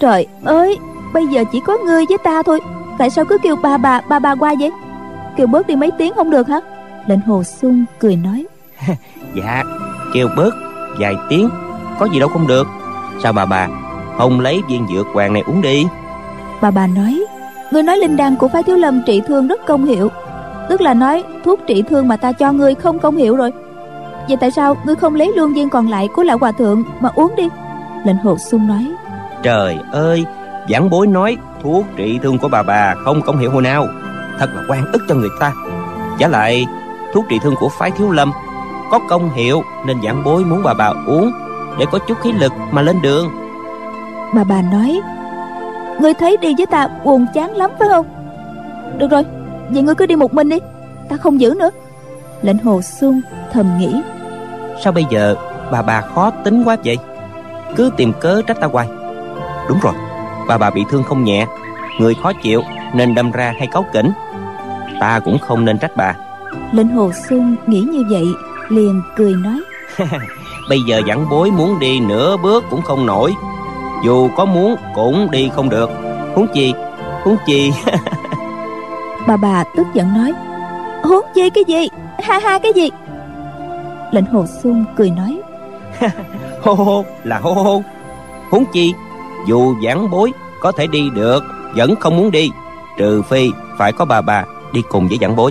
Trời ơi, bây giờ chỉ có ngươi với ta thôi, tại sao cứ kêu bà qua vậy? Kêu bớt đi mấy tiếng không được hả? Lệnh Hồ Xung cười nói: Dạ, kêu bớt vài tiếng có gì đâu không được. Sao bà không lấy viên dược hoàng này uống đi? Bà nói: Ngươi nói linh đan của phái Thiếu Lâm trị thương rất công hiệu, tức là nói thuốc trị thương mà ta cho ngươi không công hiệu rồi. Vậy tại sao ngươi không lấy luôn viên còn lại của lão hòa thượng mà uống đi? Lệnh Hồ Xung nói: Trời ơi, vãn bối nói thuốc trị thương của bà không công hiệu hồi nào. Thật là oan ức cho người ta. Giả lại thuốc trị thương của phái Thiếu Lâm có công hiệu, nên vãn bối muốn bà uống để có chút khí lực mà lên đường. Bà nói: Ngươi thấy đi với ta buồn chán lắm phải không? Được rồi, vậy ngươi cứ đi một mình đi, ta không giữ nữa. Lệnh Hồ Xung thầm nghĩ: Sao bây giờ bà khó tính quá vậy? Cứ tìm cớ trách ta hoài. Đúng rồi, bà bị thương không nhẹ, người khó chịu nên đâm ra hay cáu kỉnh, ta cũng không nên trách bà. Lệnh Hồ Xung nghĩ như vậy liền cười nói: Bây giờ vãn bối muốn đi nửa bước cũng không nổi, dù có muốn cũng đi không được, huống chi. Bà tức giận nói: Huống chi cái gì? Ha ha cái gì? Lệnh Hồ Xung cười nói: Hô là hô, huống chi dù vãn bối có thể đi được vẫn không muốn đi, trừ phi phải có bà đi cùng với vãn bối.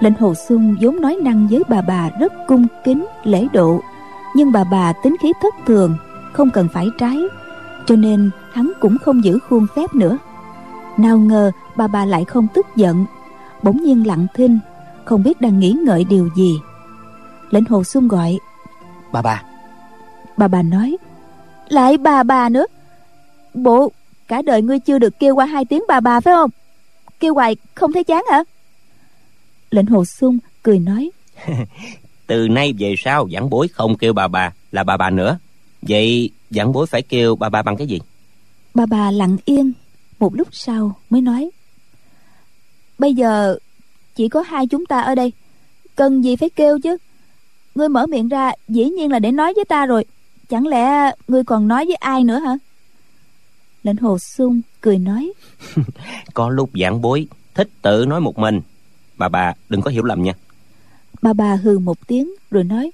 Lệnh Hồ Xung vốn nói năng với bà rất cung kính lễ độ, nhưng bà tính khí thất thường, không cần phải trái, cho nên hắn cũng không giữ khuôn phép nữa. Nào ngờ bà lại không tức giận, bỗng nhiên lặng thinh, không biết đang nghĩ ngợi điều gì. Lệnh Hồ Xung gọi: Bà. Bà nói: Lại bà nữa. Bộ cả đời ngươi chưa được kêu qua 2 tiếng bà phải không? Kêu hoài không thấy chán hả? Lệnh Hồ Xung cười nói: Từ nay về sau vãn bối không kêu bà là bà nữa. Vậy vãn bối phải kêu bà bằng cái gì? Bà lặng yên một lúc sau mới nói: Bây giờ chỉ có hai chúng ta ở đây, cần gì phải kêu chứ? Ngươi mở miệng ra dĩ nhiên là để nói với ta rồi, chẳng lẽ ngươi còn nói với ai nữa hả? Lệnh Hồ Xung cười nói: Có lúc vãn bối thích tự nói một mình, bà đừng có hiểu lầm nha. Bà hừ một tiếng rồi nói: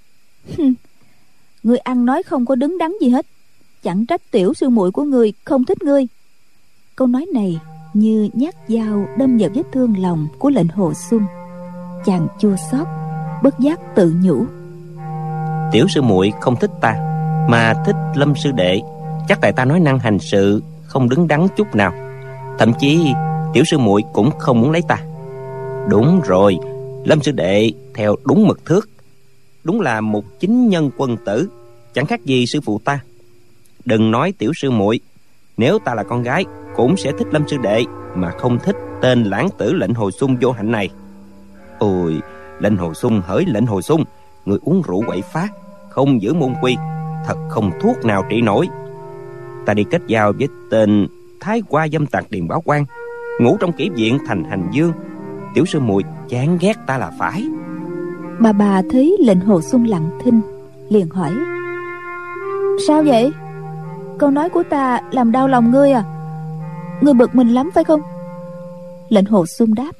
Ngươi ăn nói không có đứng đắn gì hết, chẳng trách tiểu sư muội của ngươi không thích ngươi. Câu nói này như nhát dao đâm vào vết thương lòng của Lệnh Hồ Xung. Chàng chua xót, bất giác tự nhủ: Tiểu sư muội không thích ta mà thích Lâm sư đệ, chắc tại ta nói năng hành sự không đứng đắn chút nào. Thậm chí tiểu sư muội cũng không muốn lấy ta. Đúng rồi, Lâm sư đệ theo đúng mực thước, đúng là một chính nhân quân tử, chẳng khác gì sư phụ ta. Đừng nói tiểu sư muội, nếu ta là con gái cũng sẽ thích Lâm sư đệ mà không thích tên lãng tử Lệnh Hồ Xung vô hạnh này. Ôi, Lệnh Hồ Xung hỡi Lệnh Hồ Xung, người uống rượu quậy phá, không giữ môn quy, thật không thuốc nào trị nổi. Ta đi kết giao với tên thái qua dâm tặc Điền Bảo Quang, ngủ trong kỷ viện thành Hành Dương, tiểu sư muội chán ghét ta là phải. Bà thấy Lệnh Hồ Xung lặng thinh liền hỏi: Sao vậy? Câu nói của ta làm đau lòng ngươi à? Ngươi bực mình lắm phải không? Lệnh Hồ Xung đáp: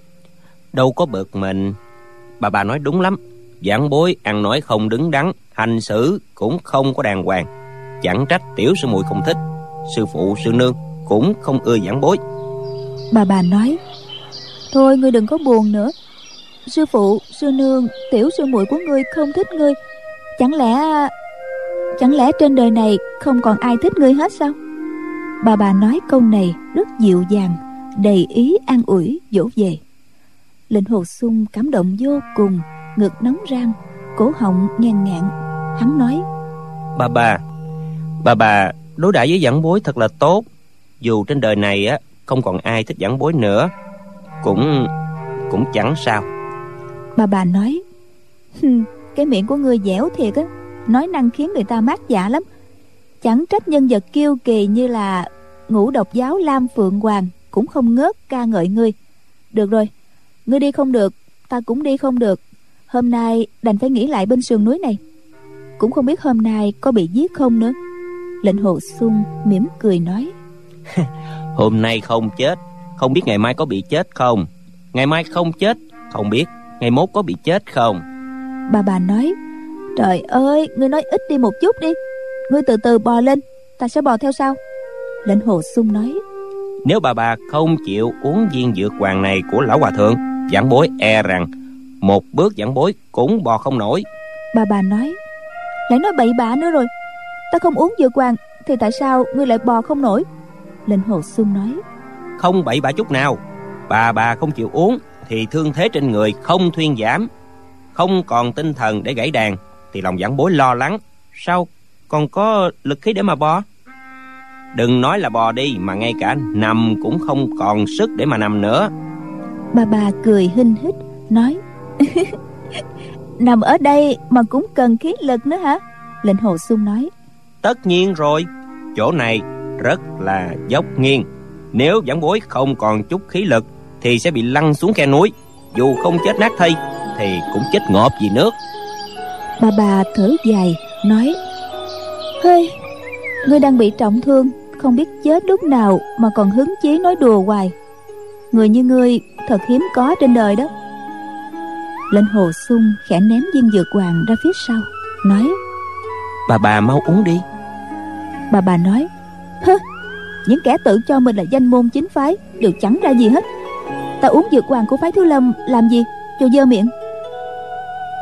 Đâu có bực mình, bà nói đúng lắm. Vãn bối ăn nói không đứng đắn, hành xử cũng không có đàng hoàng, chẳng trách tiểu sư muội không thích, sư phụ sư nương cũng không ưa vãn bối. Bà nói: Thôi ngươi đừng có buồn nữa, sư phụ sư nương tiểu sư muội của ngươi không thích ngươi, Chẳng lẽ trên đời này không còn ai thích ngươi hết sao? Bà nói câu này rất dịu dàng, đầy ý an ủi dỗ về. Lệnh Hồ Xung cảm động vô cùng, ngực nóng ran, cổ họng nghẹn ngạn. Hắn nói: Bà đối đãi với vãn bối thật là tốt. Dù trên đời này á không còn ai thích vãn bối nữa, Cũng chẳng sao. Bà nói: Cái miệng của ngươi dẻo thiệt á, nói năng khiến người ta mát dạ lắm. Chẳng trách nhân vật kiêu kỳ như là Ngũ Độc Giáo Lam Phượng Hoàng cũng không ngớt ca ngợi ngươi. Được rồi, ngươi đi không được, ta cũng đi không được. Hôm nay đành phải nghỉ lại bên sườn núi này. Cũng không biết hôm nay có bị giết không nữa. Lệnh Hồ Xung mỉm cười nói: Hôm nay không chết, không biết ngày mai có bị chết không. Ngày mai không chết, không biết ngày mốt có bị chết không. Bà nói: Trời ơi, ngươi nói ít đi một chút đi. Ngươi từ từ bò lên, ta sẽ bò theo sau. Lệnh Hồ Xung nói: Nếu bà không chịu uống viên dược hoàng này của lão hòa thượng, vãn bối e rằng một bước vãn bối cũng bò không nổi. Bà nói: Lại nói bậy bạ nữa rồi. Ta không uống dược hoàng thì tại sao ngươi lại bò không nổi? Lệnh Hồ Xung nói: Không bậy bạ chút nào. Bà không chịu uống thì thương thế trên người không thuyên giảm, không còn tinh thần để gãy đàn, thì lòng vãn bối lo lắng, sao còn có lực khí để mà bò. Đừng nói là bò đi, mà ngay cả nằm cũng không còn sức để mà nằm nữa. Bà cười hinh hít nói: Nằm ở đây mà cũng cần khí lực nữa hả? Lệnh Hồ Xung nói: Tất nhiên rồi, chỗ này rất là dốc nghiêng, nếu vãn bối không còn chút khí lực thì sẽ bị lăn xuống khe núi, dù không chết nát thây thì cũng chết ngộp vì nước. Bà thở dài nói: Hơi, ngươi đang bị trọng thương, không biết chết lúc nào mà còn hứng chí nói đùa hoài. Người như ngươi thật hiếm có trên đời đó. Lệnh Hồ Xung khẽ ném viên dược hoàng ra phía sau, nói: Bà mau uống đi. Bà nói: Hơ, những kẻ tự cho mình là danh môn chính phái đều chẳng ra gì hết. Ta uống dược hoàng của phái Thiếu Lâm làm gì cho dơ miệng.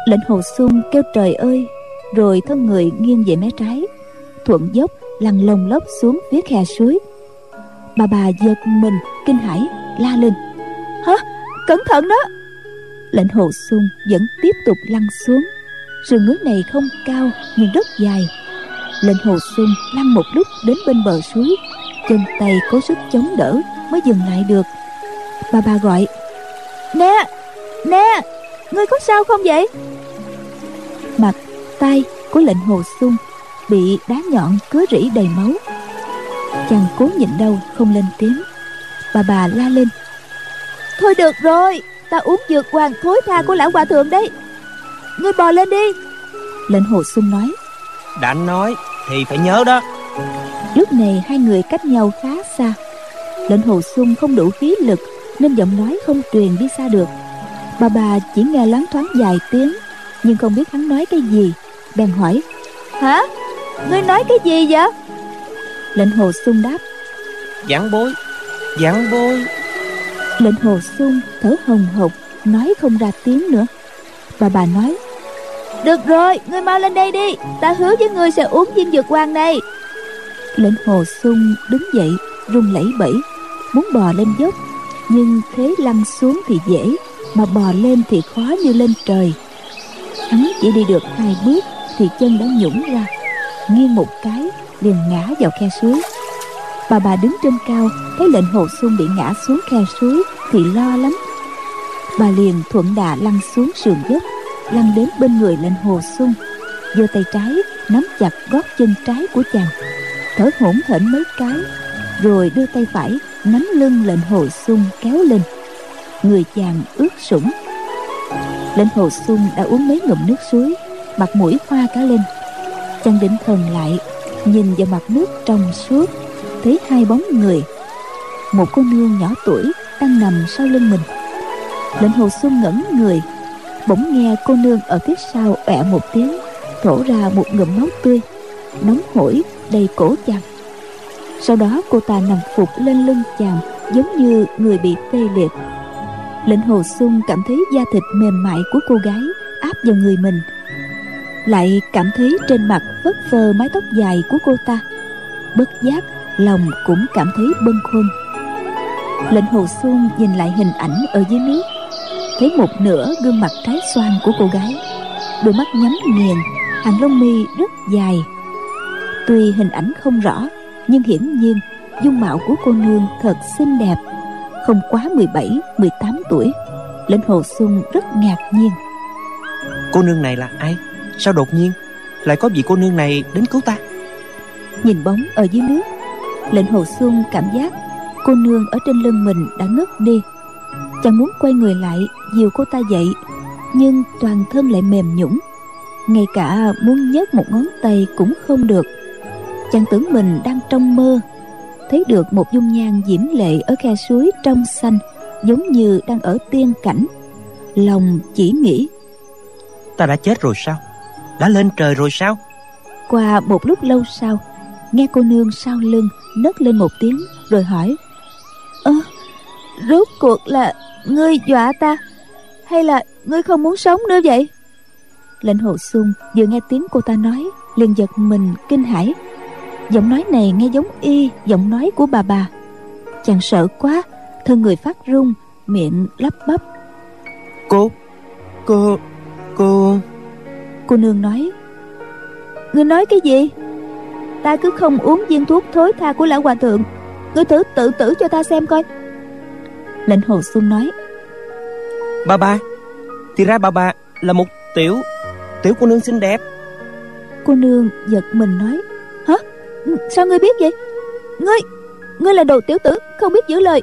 Lệnh Hồ Xung kêu trời ơi, rồi thân người nghiêng về mé trái, thuận dốc lăn lông lốc xuống phía khe suối. Bà giật mình kinh hãi la lên: Hả, cẩn thận đó. Lệnh Hồ Xung vẫn tiếp tục lăn xuống. Sườn núi này không cao nhưng rất dài. Lệnh Hồ Xung lăn một lúc đến bên bờ suối, chân tay cố sức chống đỡ mới dừng lại được. Bà gọi: Nè, ngươi có sao không vậy? Mặt tay của Lệnh Hồ Xung bị đá nhọn cứa rỉ đầy máu. Chàng cố nhịn đau không lên tiếng. Bà la lên: Thôi được rồi, ta uống dược hoàng thối tha của lão hòa thượng đấy. Ngươi bò lên đi. Lệnh Hồ Xung nói: Đã nói thì phải nhớ đó. Lúc này hai người cách nhau khá xa. Lệnh Hồ Xung không đủ khí lực nên giọng nói không truyền đi xa được. Bà chỉ nghe loáng thoáng vài tiếng, nhưng không biết hắn nói cái gì, bèn hỏi: Hả, ngươi nói cái gì vậy? Lệnh Hồ Xung đáp: Vãn bối. Lệnh Hồ Xung thở hồng hộc, nói không ra tiếng nữa. Bà nói: Được rồi, ngươi mau lên đây đi, ta hứa với ngươi sẽ uống viên dược hoàng này. Lệnh Hồ Xung đứng dậy, run lẩy bẩy, muốn bò lên dốc, nhưng thế lăn xuống thì dễ, mà bò lên thì khó như lên trời. Hắn chỉ đi được 2 bước thì chân đã nhũn ra, nghiêng một cái liền ngã vào khe suối. Bà đứng trên cao thấy Lệnh Hồ Xung bị ngã xuống khe suối thì lo lắm. Bà liền thuận đà lăn xuống sườn dốc, lăn đến bên người Lệnh Hồ Xung, giơ tay trái nắm chặt gót chân trái của chàng, thở hổn hển mấy cái, rồi đưa tay phải nắm lưng Lệnh Hồ Xung kéo lên. Người chàng ướt sũng. Lệnh Hồ Xung đã uống mấy ngụm nước suối, mặt mũi hoa cả lên. Chàng định thần lại, nhìn vào mặt nước trong suốt, thấy 2 bóng người. Một cô nương nhỏ tuổi đang nằm sau lưng mình. Lệnh Hồ Xung ngẩn người, bỗng nghe cô nương ở phía sau ẹ một tiếng, thổ ra một ngụm máu tươi nóng hổi đầy cổ chàng. Sau đó cô ta nằm phục lên lưng chàng, giống như người bị tê liệt. Lệnh Hồ Xung cảm thấy da thịt mềm mại của cô gái áp vào người mình. lại cảm thấy trên mặt phất phơ mái tóc dài của cô ta, bất giác lòng cũng cảm thấy bâng khuâng. Lệnh Hồ Xung nhìn lại hình ảnh ở dưới nước, thấy một nửa gương mặt trái xoan của cô gái, đôi mắt nhắm nghiền, hàng lông mi rất dài. Tuy hình ảnh không rõ, nhưng hiển nhiên dung mạo của cô nương thật xinh đẹp, không quá 17-18 tuổi. Lệnh Hồ Xung rất ngạc nhiên. Cô nương này là ai? Sao đột nhiên lại có vị cô nương này đến cứu ta? Nhìn bóng ở dưới nước, Lệnh Hồ Xung cảm giác cô nương ở trên lưng mình đã ngất đi. Chàng muốn quay người lại dìu cô ta dậy, nhưng toàn thân lại mềm nhũn, ngay cả muốn nhấc một ngón tay cũng không được. Chàng tưởng mình đang trong mơ, thấy được một dung nhan diễm lệ ở khe suối trong xanh, giống như đang ở tiên cảnh. Lòng chỉ nghĩ, ta đã chết rồi sao? Đã lên trời rồi sao? Qua một lúc lâu sau, nghe cô nương sau lưng nấc lên một tiếng rồi hỏi: rốt cuộc là ngươi dọa ta, hay là ngươi không muốn sống nữa vậy? Lệnh Hồ Xung vừa nghe tiếng cô ta nói liền giật mình kinh hãi. Giọng nói này nghe giống y giọng nói của bà. Chàng sợ quá, thân người phát run, miệng lắp bắp: Cô... Cô nương nói: Ngươi nói cái gì? Ta cứ không uống viên thuốc thối tha của lão hòa thượng, ngươi thử tự tử cho ta xem coi. Lệnh Hồ Xung nói: Bà, thì ra bà là một tiểu cô nương xinh đẹp. Cô nương giật mình nói: Hả? Sao ngươi biết vậy? Ngươi là đồ tiểu tử không biết giữ lời,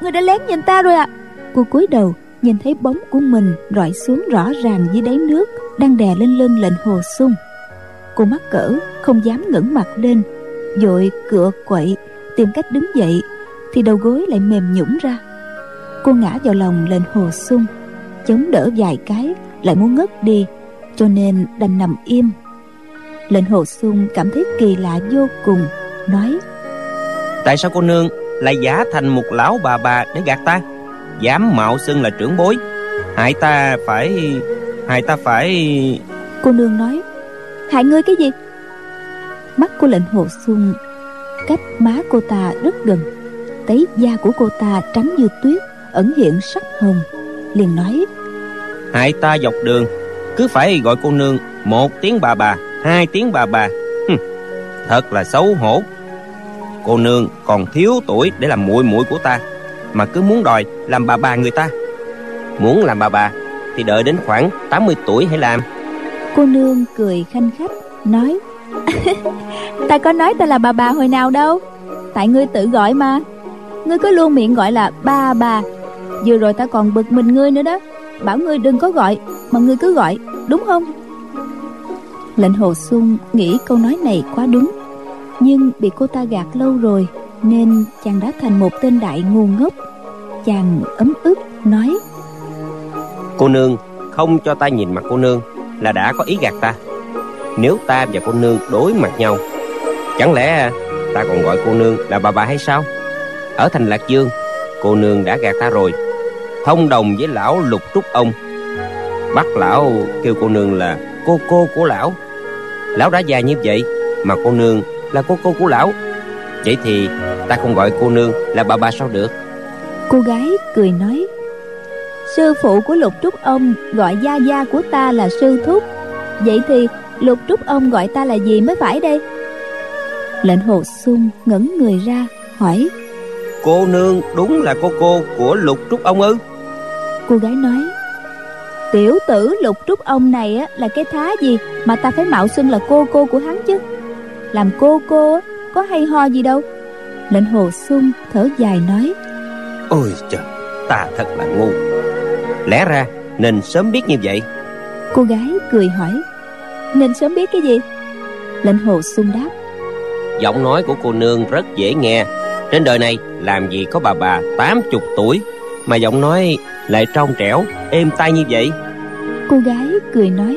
ngươi đã lén nhìn ta rồi à? Cô cúi đầu nhìn thấy bóng của mình rọi xuống rõ ràng dưới đáy nước, đang đè lên lưng Lệnh Hồ Xung. Cô mắc cỡ không dám ngẩng mặt lên, vội cựa quậy tìm cách đứng dậy thì đầu gối lại mềm nhũn ra. Cô ngã vào lòng Lệnh Hồ Xung, chống đỡ vài cái lại muốn ngất đi, cho nên đành nằm im. Lệnh Hồ Xung cảm thấy kỳ lạ vô cùng, nói: Tại sao cô nương lại giả thành một lão bà để gạt ta, dám mạo xưng là trưởng bối, hại ta phải... Cô nương nói: Hại ngươi cái gì? Mắt của Lệnh Hồ Xung cách má cô ta rất gần, thấy da của cô ta trắng như tuyết, ẩn hiện sắc hồng, liền nói: Hại ta dọc đường cứ phải gọi cô nương một tiếng bà, hai tiếng bà. Thật là xấu hổ. Cô nương còn thiếu tuổi để làm muội của ta, mà cứ muốn đòi làm bà người ta. Muốn làm bà thì đợi đến khoảng 80 tuổi hãy làm. Cô nương cười khanh khách nói: Ta có nói ta là bà hồi nào đâu, tại ngươi tự gọi mà. Ngươi cứ luôn miệng gọi là bà. Vừa rồi ta còn bực mình ngươi nữa đó, bảo ngươi đừng có gọi, mà ngươi cứ gọi, đúng không? Lệnh Hồ Xung nghĩ câu nói này quá đúng, nhưng bị cô ta gạt lâu rồi nên chàng đã thành một tên đại ngu ngốc. Chàng ấm ức nói: Cô nương không cho ta nhìn mặt cô nương là đã có ý gạt ta. Nếu ta và cô nương đối mặt nhau, chẳng lẽ ta còn gọi cô nương là bà hay sao? Ở thành Lạc Dương, cô nương đã gạt ta rồi, thông đồng với lão Lục Trúc Ông, bắt lão kêu cô nương là cô của lão. Lão đã già như vậy mà cô nương là cô của lão, vậy thì ta không gọi cô nương là bà sao được? Cô gái cười nói: Sư phụ của Lục Trúc Ông gọi gia của ta là sư thúc, vậy thì Lục Trúc Ông gọi ta là gì mới phải đây? Lệnh Hồ Xung ngẩng người ra hỏi: Cô nương đúng là cô của Lục Trúc Ông ư? Cô gái nói: Tiểu tử Lục Trúc Ông này á, là cái thá gì mà ta phải mạo xưng là cô của hắn chứ? Làm cô có hay ho gì đâu. Lệnh Hồ Xung thở dài nói: Ôi trời, ta thật là ngu, lẽ ra nên sớm biết như vậy. Cô gái cười hỏi: Nên sớm biết cái gì? Lệnh Hồ Xung đáp: Giọng nói của cô nương rất dễ nghe. Trên đời này làm gì có bà 80 tuổi mà giọng nói lại trong trẻo êm tai như vậy. Cô gái cười nói: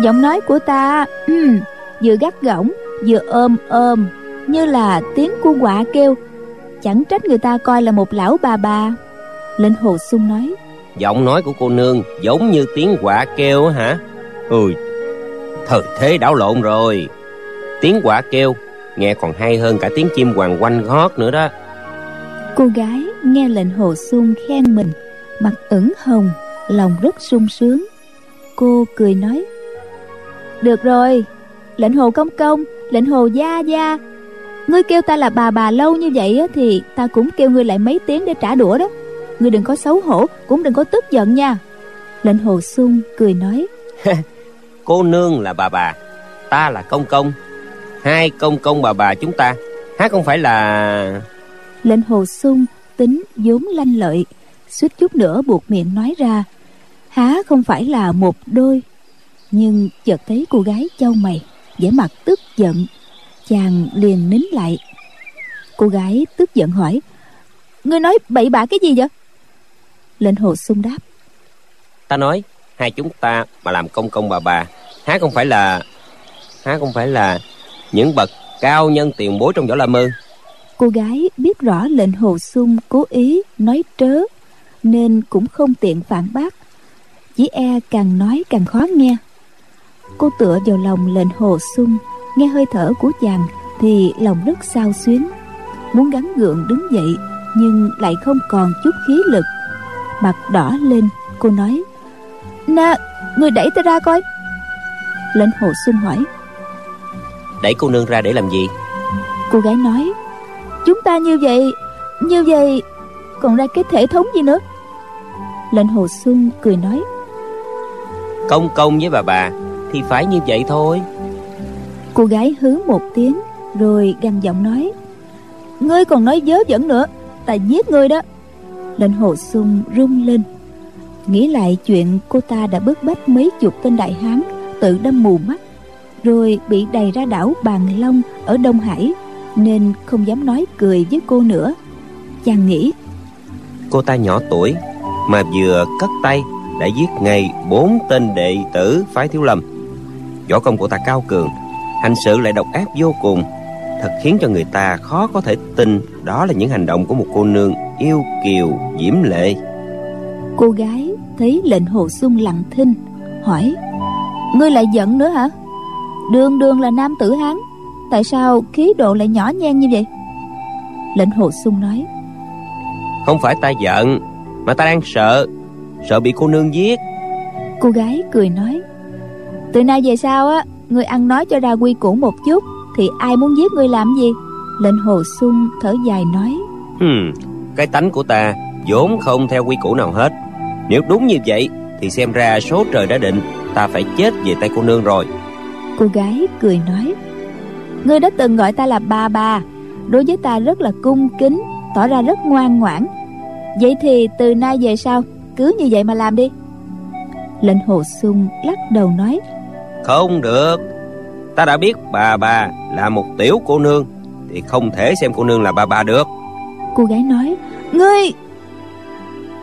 Giọng nói của ta vừa gắt gỏng vừa ôm, như là tiếng của quạ kêu, chẳng trách người ta coi là một lão bà. Lệnh Hồ Xung nói: Giọng nói của cô nương giống như tiếng quạ kêu hả? Thời thế đảo lộn rồi. Tiếng quả kêu nghe còn hay hơn cả tiếng chim hoàng quanh hót nữa đó. Cô gái nghe Lệnh Hồ Xung khen mình, mặt ửng hồng, lòng rất sung sướng. Cô cười nói: Được rồi, Lệnh Hồ Công Công, Lệnh Hồ Gia Gia, ngươi kêu ta là bà lâu như vậy thì ta cũng kêu ngươi lại mấy tiếng để trả đũa đó. Ngươi đừng có xấu hổ, cũng đừng có tức giận nha. Lệnh Hồ Xung cười nói: Cô nương là bà, ta là công công. Hai công công bà chúng ta há không phải là... Lệnh Hồ Xung tính vốn lanh lợi, suýt chút nữa buộc miệng nói ra há không phải là một đôi. Nhưng chợt thấy cô gái chau mày, vẻ mặt tức giận, chàng liền nín lại. Cô gái tức giận hỏi: Ngươi nói bậy bạ cái gì vậy? Lệnh Hồ Xung đáp: Ta nói hai chúng ta mà làm công công bà há không phải là những bậc cao nhân tiền bối trong võ lâm ư? Cô gái biết rõ Lệnh Hồ Xung cố ý nói trớ nên cũng không tiện phản bác, chỉ e càng nói càng khó nghe. Cô tựa vào lòng Lệnh Hồ Xung, nghe hơi thở của chàng thì lòng rất xao xuyến, muốn gắng gượng đứng dậy nhưng lại không còn chút khí lực. Mặt đỏ lên, cô nói: Nè, người đẩy ta ra coi. Lệnh Hồ Xung hỏi: Đẩy cô nương ra để làm gì? Cô gái nói: Chúng ta như vậy còn ra cái thể thống gì nữa? Lệnh Hồ Xung cười nói: Công công với bà thì phải như vậy thôi. Cô gái hứ một tiếng rồi gằn giọng nói: Ngươi còn nói vớ vẩn nữa, ta giết ngươi đó. Lệnh Hồ Xung run lên, nghĩ lại chuyện cô ta đã bức bách mấy chục tên đại hán tự đâm mù mắt, rồi bị đày ra đảo Bàng Long ở Đông Hải, nên không dám nói cười với cô nữa. Chàng nghĩ: Cô ta nhỏ tuổi mà vừa cất tay đã giết ngay 4 tên đệ tử phái Thiếu Lâm. Võ công của ta cao cường, hành sự lại độc ác vô cùng, thật khiến cho người ta khó có thể tin đó là những hành động của một cô nương yêu kiều diễm lệ. Cô gái thấy Lệnh Hồ Xung lặng thinh, hỏi: Ngươi lại giận nữa hả? Đường đường là nam tử Hán, tại sao khí độ lại nhỏ nhen như vậy? Lệnh Hồ Xung nói: Không phải ta giận, mà ta đang sợ bị cô nương giết. Cô gái cười nói: Từ nay về sau ngươi ăn nói cho ra quy củ một chút, thì ai muốn giết ngươi làm gì? Lệnh Hồ Xung thở dài nói: Cái tánh của ta vốn không theo quy củ nào hết. Nếu đúng như vậy thì xem ra số trời đã định, ta phải chết về tay cô nương rồi. Cô gái cười nói: Ngươi đã từng gọi ta là bà, đối với ta rất là cung kính, tỏ ra rất ngoan ngoãn. Vậy thì từ nay về sau cứ như vậy mà làm đi. Lệnh Hồ Xung lắc đầu nói: Không được, ta đã biết bà là một tiểu cô nương thì không thể xem cô nương là bà được. Cô gái nói: Ngươi...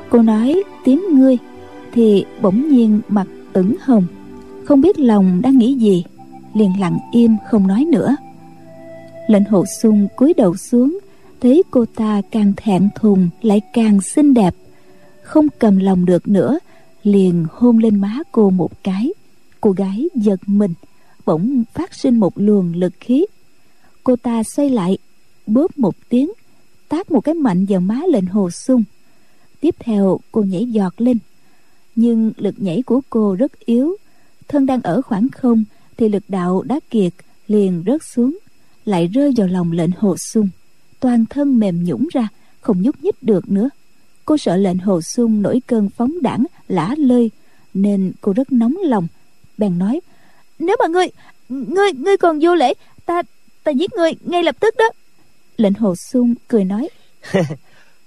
Cô nói tiếng ngươi thì bỗng nhiên mặt ửng hồng, không biết lòng đang nghĩ gì, liền lặng im không nói nữa. Lệnh Hồ Xung cúi đầu xuống, thấy cô ta càng thẹn thùng lại càng xinh đẹp, không cầm lòng được nữa, liền hôn lên má cô một cái. Cô gái giật mình, bỗng phát sinh một luồng lực khí. Cô ta xoay lại, bóp một tiếng, tát một cái mạnh vào má Lệnh Hồ Xung. Tiếp theo cô nhảy giọt lên, nhưng lực nhảy của cô rất yếu, thân đang ở khoảng không thì lực đạo đã kiệt, liền rớt xuống, lại rơi vào lòng Lệnh Hồ Xung. Toàn thân mềm nhũn ra, không nhúc nhích được nữa. Cô sợ Lệnh Hồ Xung nổi cơn phóng đãng lả lơi, nên cô rất nóng lòng, bèn nói: Nếu mà ngươi còn vô lễ, ta giết ngươi ngay lập tức đó. Lệnh Hồ Xung cười nói: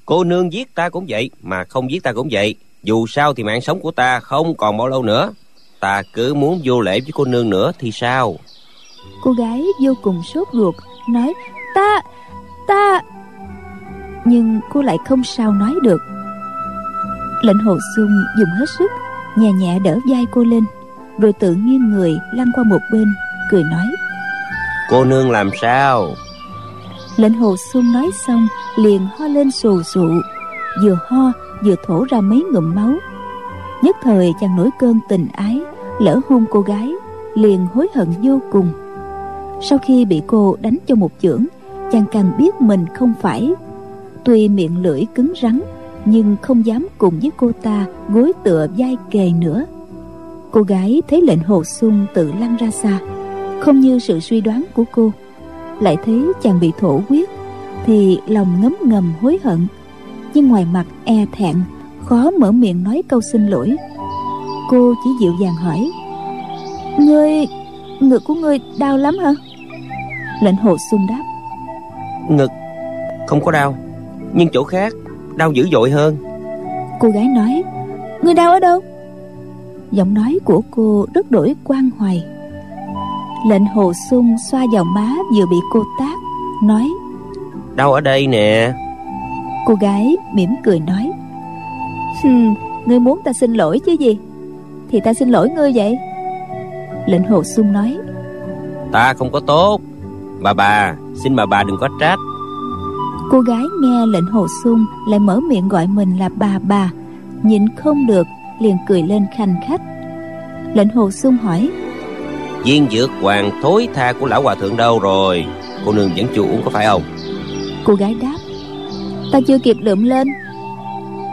Cô nương giết ta cũng vậy, mà không giết ta cũng vậy, dù sao thì mạng sống của ta không còn bao lâu nữa, ta cứ muốn vô lễ với cô nương nữa thì sao? Cô gái vô cùng sốt ruột, nói: Ta... Nhưng cô lại không sao nói được. Lệnh Hồ Xung dùng hết sức, nhẹ nhẹ đỡ vai cô lên, rồi tự nghiêng người lăn qua một bên, cười nói: Cô nương làm sao? Lệnh Hồ Xung nói xong liền ho lên sù sụ, vừa ho vừa thổ ra mấy ngụm máu. Nhất thời chàng nổi cơn tình ái, lỡ hôn cô gái, liền hối hận vô cùng. Sau khi bị cô đánh cho một chưởng, chàng càng biết mình không phải. Tuy miệng lưỡi cứng rắn, nhưng không dám cùng với cô ta gối tựa vai kề nữa. Cô gái thấy Lệnh Hồ Xung tự lăn ra xa, không như sự suy đoán của cô, lại thấy chàng bị thổ huyết thì lòng ngấm ngầm hối hận, nhưng ngoài mặt e thẹn, khó mở miệng nói câu xin lỗi. Cô chỉ dịu dàng hỏi: "Ngươi, ngực của ngươi đau lắm hả?" Lệnh Hồ Xung đáp: "Ngực không có đau, nhưng chỗ khác đau dữ dội hơn." Cô gái nói: "Ngươi đau ở đâu?" Giọng nói của cô rất đổi quan hoài. Lệnh Hồ Xung xoa vào má vừa bị cô tát, nói: "Đau ở đây nè." Cô gái mỉm cười nói: "Ngươi muốn ta xin lỗi chứ gì? Thì ta xin lỗi ngươi vậy." Lệnh Hồ Xung nói: "Ta không có tốt, bà xin bà đừng có trách." Cô gái nghe Lệnh Hồ Xung lại mở miệng gọi mình là bà, nhịn không được liền cười lên khanh khách. Lệnh Hồ Xung hỏi: "Viên dược hoàng thối tha của lão hòa thượng đâu rồi? Cô nương vẫn chưa uống có phải không?" Cô gái đáp: "Ta chưa kịp lượm lên."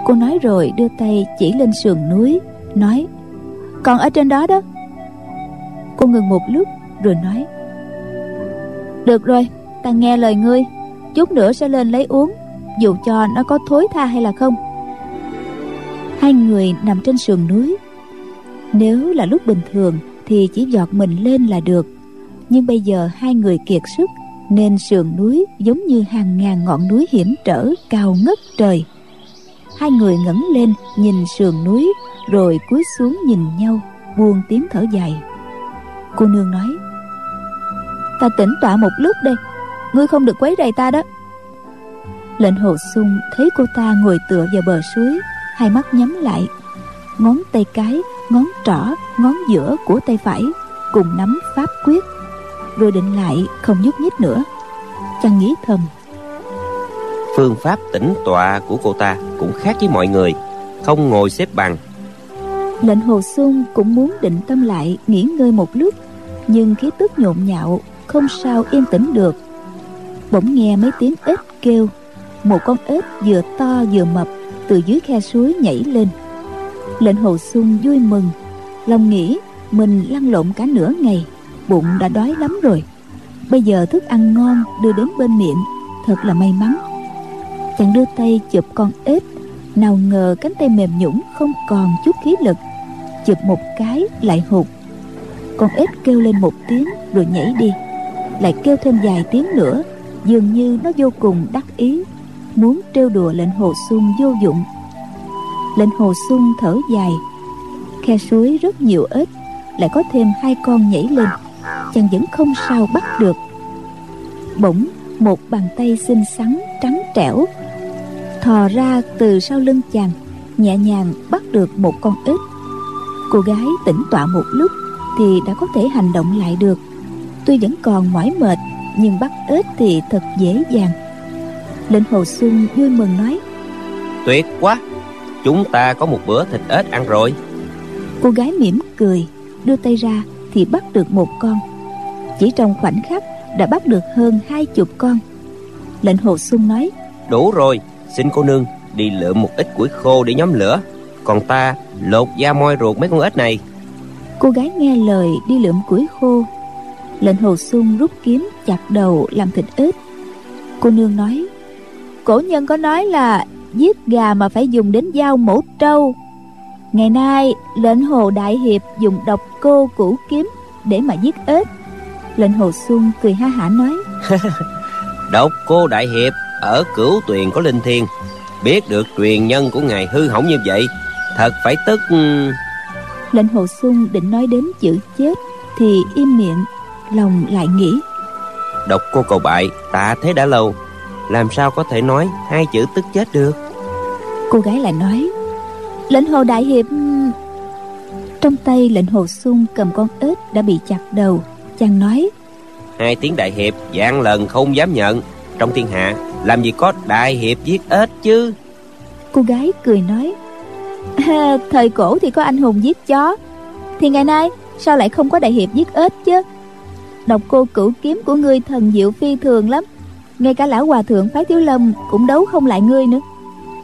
Cô nói rồi đưa tay chỉ lên sườn núi, nói: "Còn ở trên đó đó." Cô ngừng một lúc rồi nói: "Được rồi, ta nghe lời ngươi, chút nữa sẽ lên lấy uống, dù cho nó có thối tha hay là không." Hai người nằm trên sườn núi. Nếu là lúc bình thường thì chỉ giọt mình lên là được, nhưng bây giờ hai người kiệt sức, nên sườn núi giống như hàng ngàn ngọn núi hiểm trở cao ngất trời. Hai người ngẩng lên nhìn sườn núi, rồi cúi xuống nhìn nhau, buông tiếng thở dài. Cô nương nói: "Ta tĩnh tọa một lúc đây, ngươi không được quấy rầy ta đó." Lệnh Hồ Xung thấy cô ta ngồi tựa vào bờ suối, hai mắt nhắm lại, ngón tay cái, ngón trỏ, ngón giữa của tay phải cùng nắm pháp quyết, rồi định lại không nhúc nhích nữa. Chàng nghĩ thầm: phương pháp tĩnh tọa của cô ta cũng khác với mọi người, không ngồi xếp bằng. Lệnh Hồ Xung cũng muốn định tâm lại nghỉ ngơi một lúc, nhưng khí tức nhộn nhạo không sao yên tĩnh được. Bỗng nghe mấy tiếng ếch kêu. Một con ếch vừa to vừa mập từ dưới khe suối nhảy lên. Lệnh Hồ Xung vui mừng, lòng nghĩ mình lăn lộn cả nửa ngày, bụng đã đói lắm rồi, bây giờ thức ăn ngon đưa đến bên miệng, thật là may mắn. Chàng đưa tay chụp con ếch, nào ngờ cánh tay mềm nhũn không còn chút khí lực, chụp một cái lại hụt. Con ếch kêu lên một tiếng rồi nhảy đi, lại kêu thêm vài tiếng nữa, dường như nó vô cùng đắc ý, muốn trêu đùa Lệnh Hồ Xung vô dụng. Lệnh Hồ Xung thở dài. Khe suối rất nhiều ếch, lại có thêm hai con nhảy lên, chàng vẫn không sao bắt được. Bỗng một bàn tay xinh xắn trắng trẻo thò ra từ sau lưng chàng, nhẹ nhàng bắt được một con ếch. Cô gái tĩnh tọa một lúc thì đã có thể hành động lại được. Tuy vẫn còn mỏi mệt, nhưng bắt ếch thì thật dễ dàng. Lệnh Hồ Xung vui mừng nói: "Tuyệt quá, chúng ta có một bữa thịt ếch ăn rồi." Cô gái mỉm cười, đưa tay ra thì bắt được một con. Chỉ trong khoảnh khắc đã bắt được hơn 20 con. Lệnh Hồ Xung nói: "Đủ rồi, xin cô nương đi lượm một ít củi khô để nhóm lửa, còn ta lột da moi ruột mấy con ếch này." Cô gái nghe lời đi lượm củi khô. Lệnh Hồ Xung rút kiếm chặt đầu làm thịt ếch. Cô nương nói: "Cổ nhân có nói là giết gà mà phải dùng đến dao mổ trâu. Ngày nay Lệnh Hồ đại hiệp dùng Độc Cô Cửu Kiếm để mà giết ếch." Lệnh Hồ Xung cười ha hả nói: "Độc Cô đại hiệp ở Cửu Tuyền có linh thiêng, biết được truyền nhân của ngài hư hỏng như vậy, thật phải tức." Lệnh Hồ Xung định nói đến chữ chết thì im miệng, lòng lại nghĩ: Độc Cô cầu bại ta thấy đã lâu, làm sao có thể nói hai chữ tức chết được. Cô gái lại nói: "Lệnh Hồ đại hiệp..." Trong tay Lệnh Hồ Xung cầm con ếch đã bị chặt đầu. Chàng nói: "Hai tiếng đại hiệp vạn lần không dám nhận, trong thiên hạ làm gì có đại hiệp giết ếch chứ." Cô gái cười nói: "Thời cổ thì có anh hùng giết chó, thì ngày nay sao lại không có đại hiệp giết ếch chứ? Độc cô cửu kiếm của ngươi thần diệu phi thường lắm, ngay cả lão hòa thượng phái Tiếu Lâm cũng đấu không lại ngươi nữa.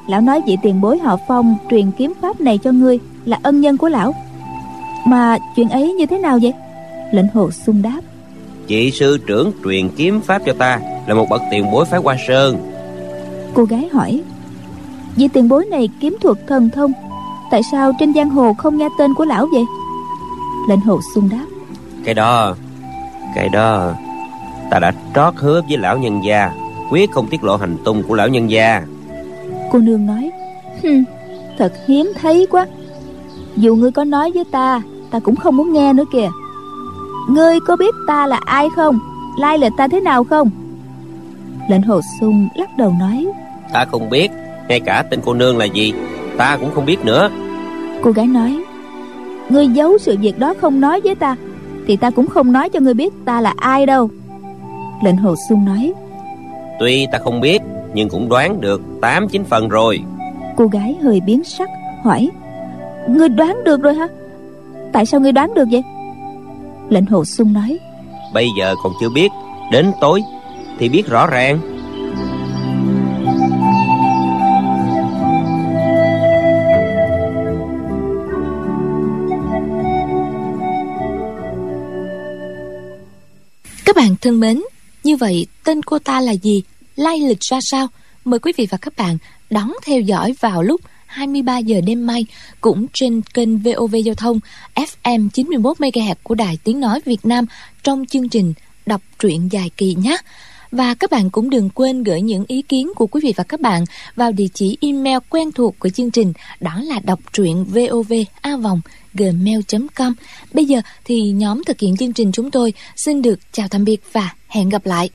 Lão nói vị tiền bối họ Phong truyền kiếm pháp này cho ngươi là ân nhân của lão. Mà chuyện ấy như thế nào vậy? Lệnh Hồ Xung đáp, chị sư trưởng truyền kiếm pháp cho ta là một bậc tiền bối phái Hoa Sơn. Cô gái hỏi, vị tiền bối này kiếm thuật thần thông, tại sao trên giang hồ không nghe tên của lão vậy? Lệnh Hồ Xung đáp, Cái đó ta đã trót hứa với lão nhân gia, quyết không tiết lộ hành tung của lão nhân gia. Cô nương nói, thật hiếm thấy quá. Dù ngươi có nói với ta, ta cũng không muốn nghe nữa kìa. Ngươi có biết ta là ai không? Lai lịch ta thế nào không? Lệnh Hồ Xung lắc đầu nói, ta không biết, ngay cả tên cô nương là gì ta cũng không biết nữa. Cô gái nói, ngươi giấu sự việc đó không nói với ta thì ta cũng không nói cho ngươi biết ta là ai đâu. Lệnh Hồ Xung nói, tuy ta không biết nhưng cũng đoán được 8-9 phần rồi. Cô gái hơi biến sắc hỏi, ngươi đoán được rồi hả? Tại sao ngươi đoán được vậy? Lệnh Hồ Xung nói, bây giờ còn chưa biết, đến tối thì biết rõ ràng. Các bạn thân mến, như vậy tên cô ta là gì, lai lịch ra sao? Mời quý vị và các bạn đón theo dõi vào lúc 23 giờ đêm mai cũng trên kênh VOV Giao thông FM 91MHz của Đài Tiếng Nói Việt Nam trong chương trình Đọc Truyện Dài Kỳ nhé. Và các bạn cũng đừng quên gửi những ý kiến của quý vị và các bạn vào địa chỉ email quen thuộc của chương trình, đó là đọc truyện vovavong@gmail.com. Bây giờ thì nhóm thực hiện chương trình chúng tôi xin được chào tạm biệt và hẹn gặp lại.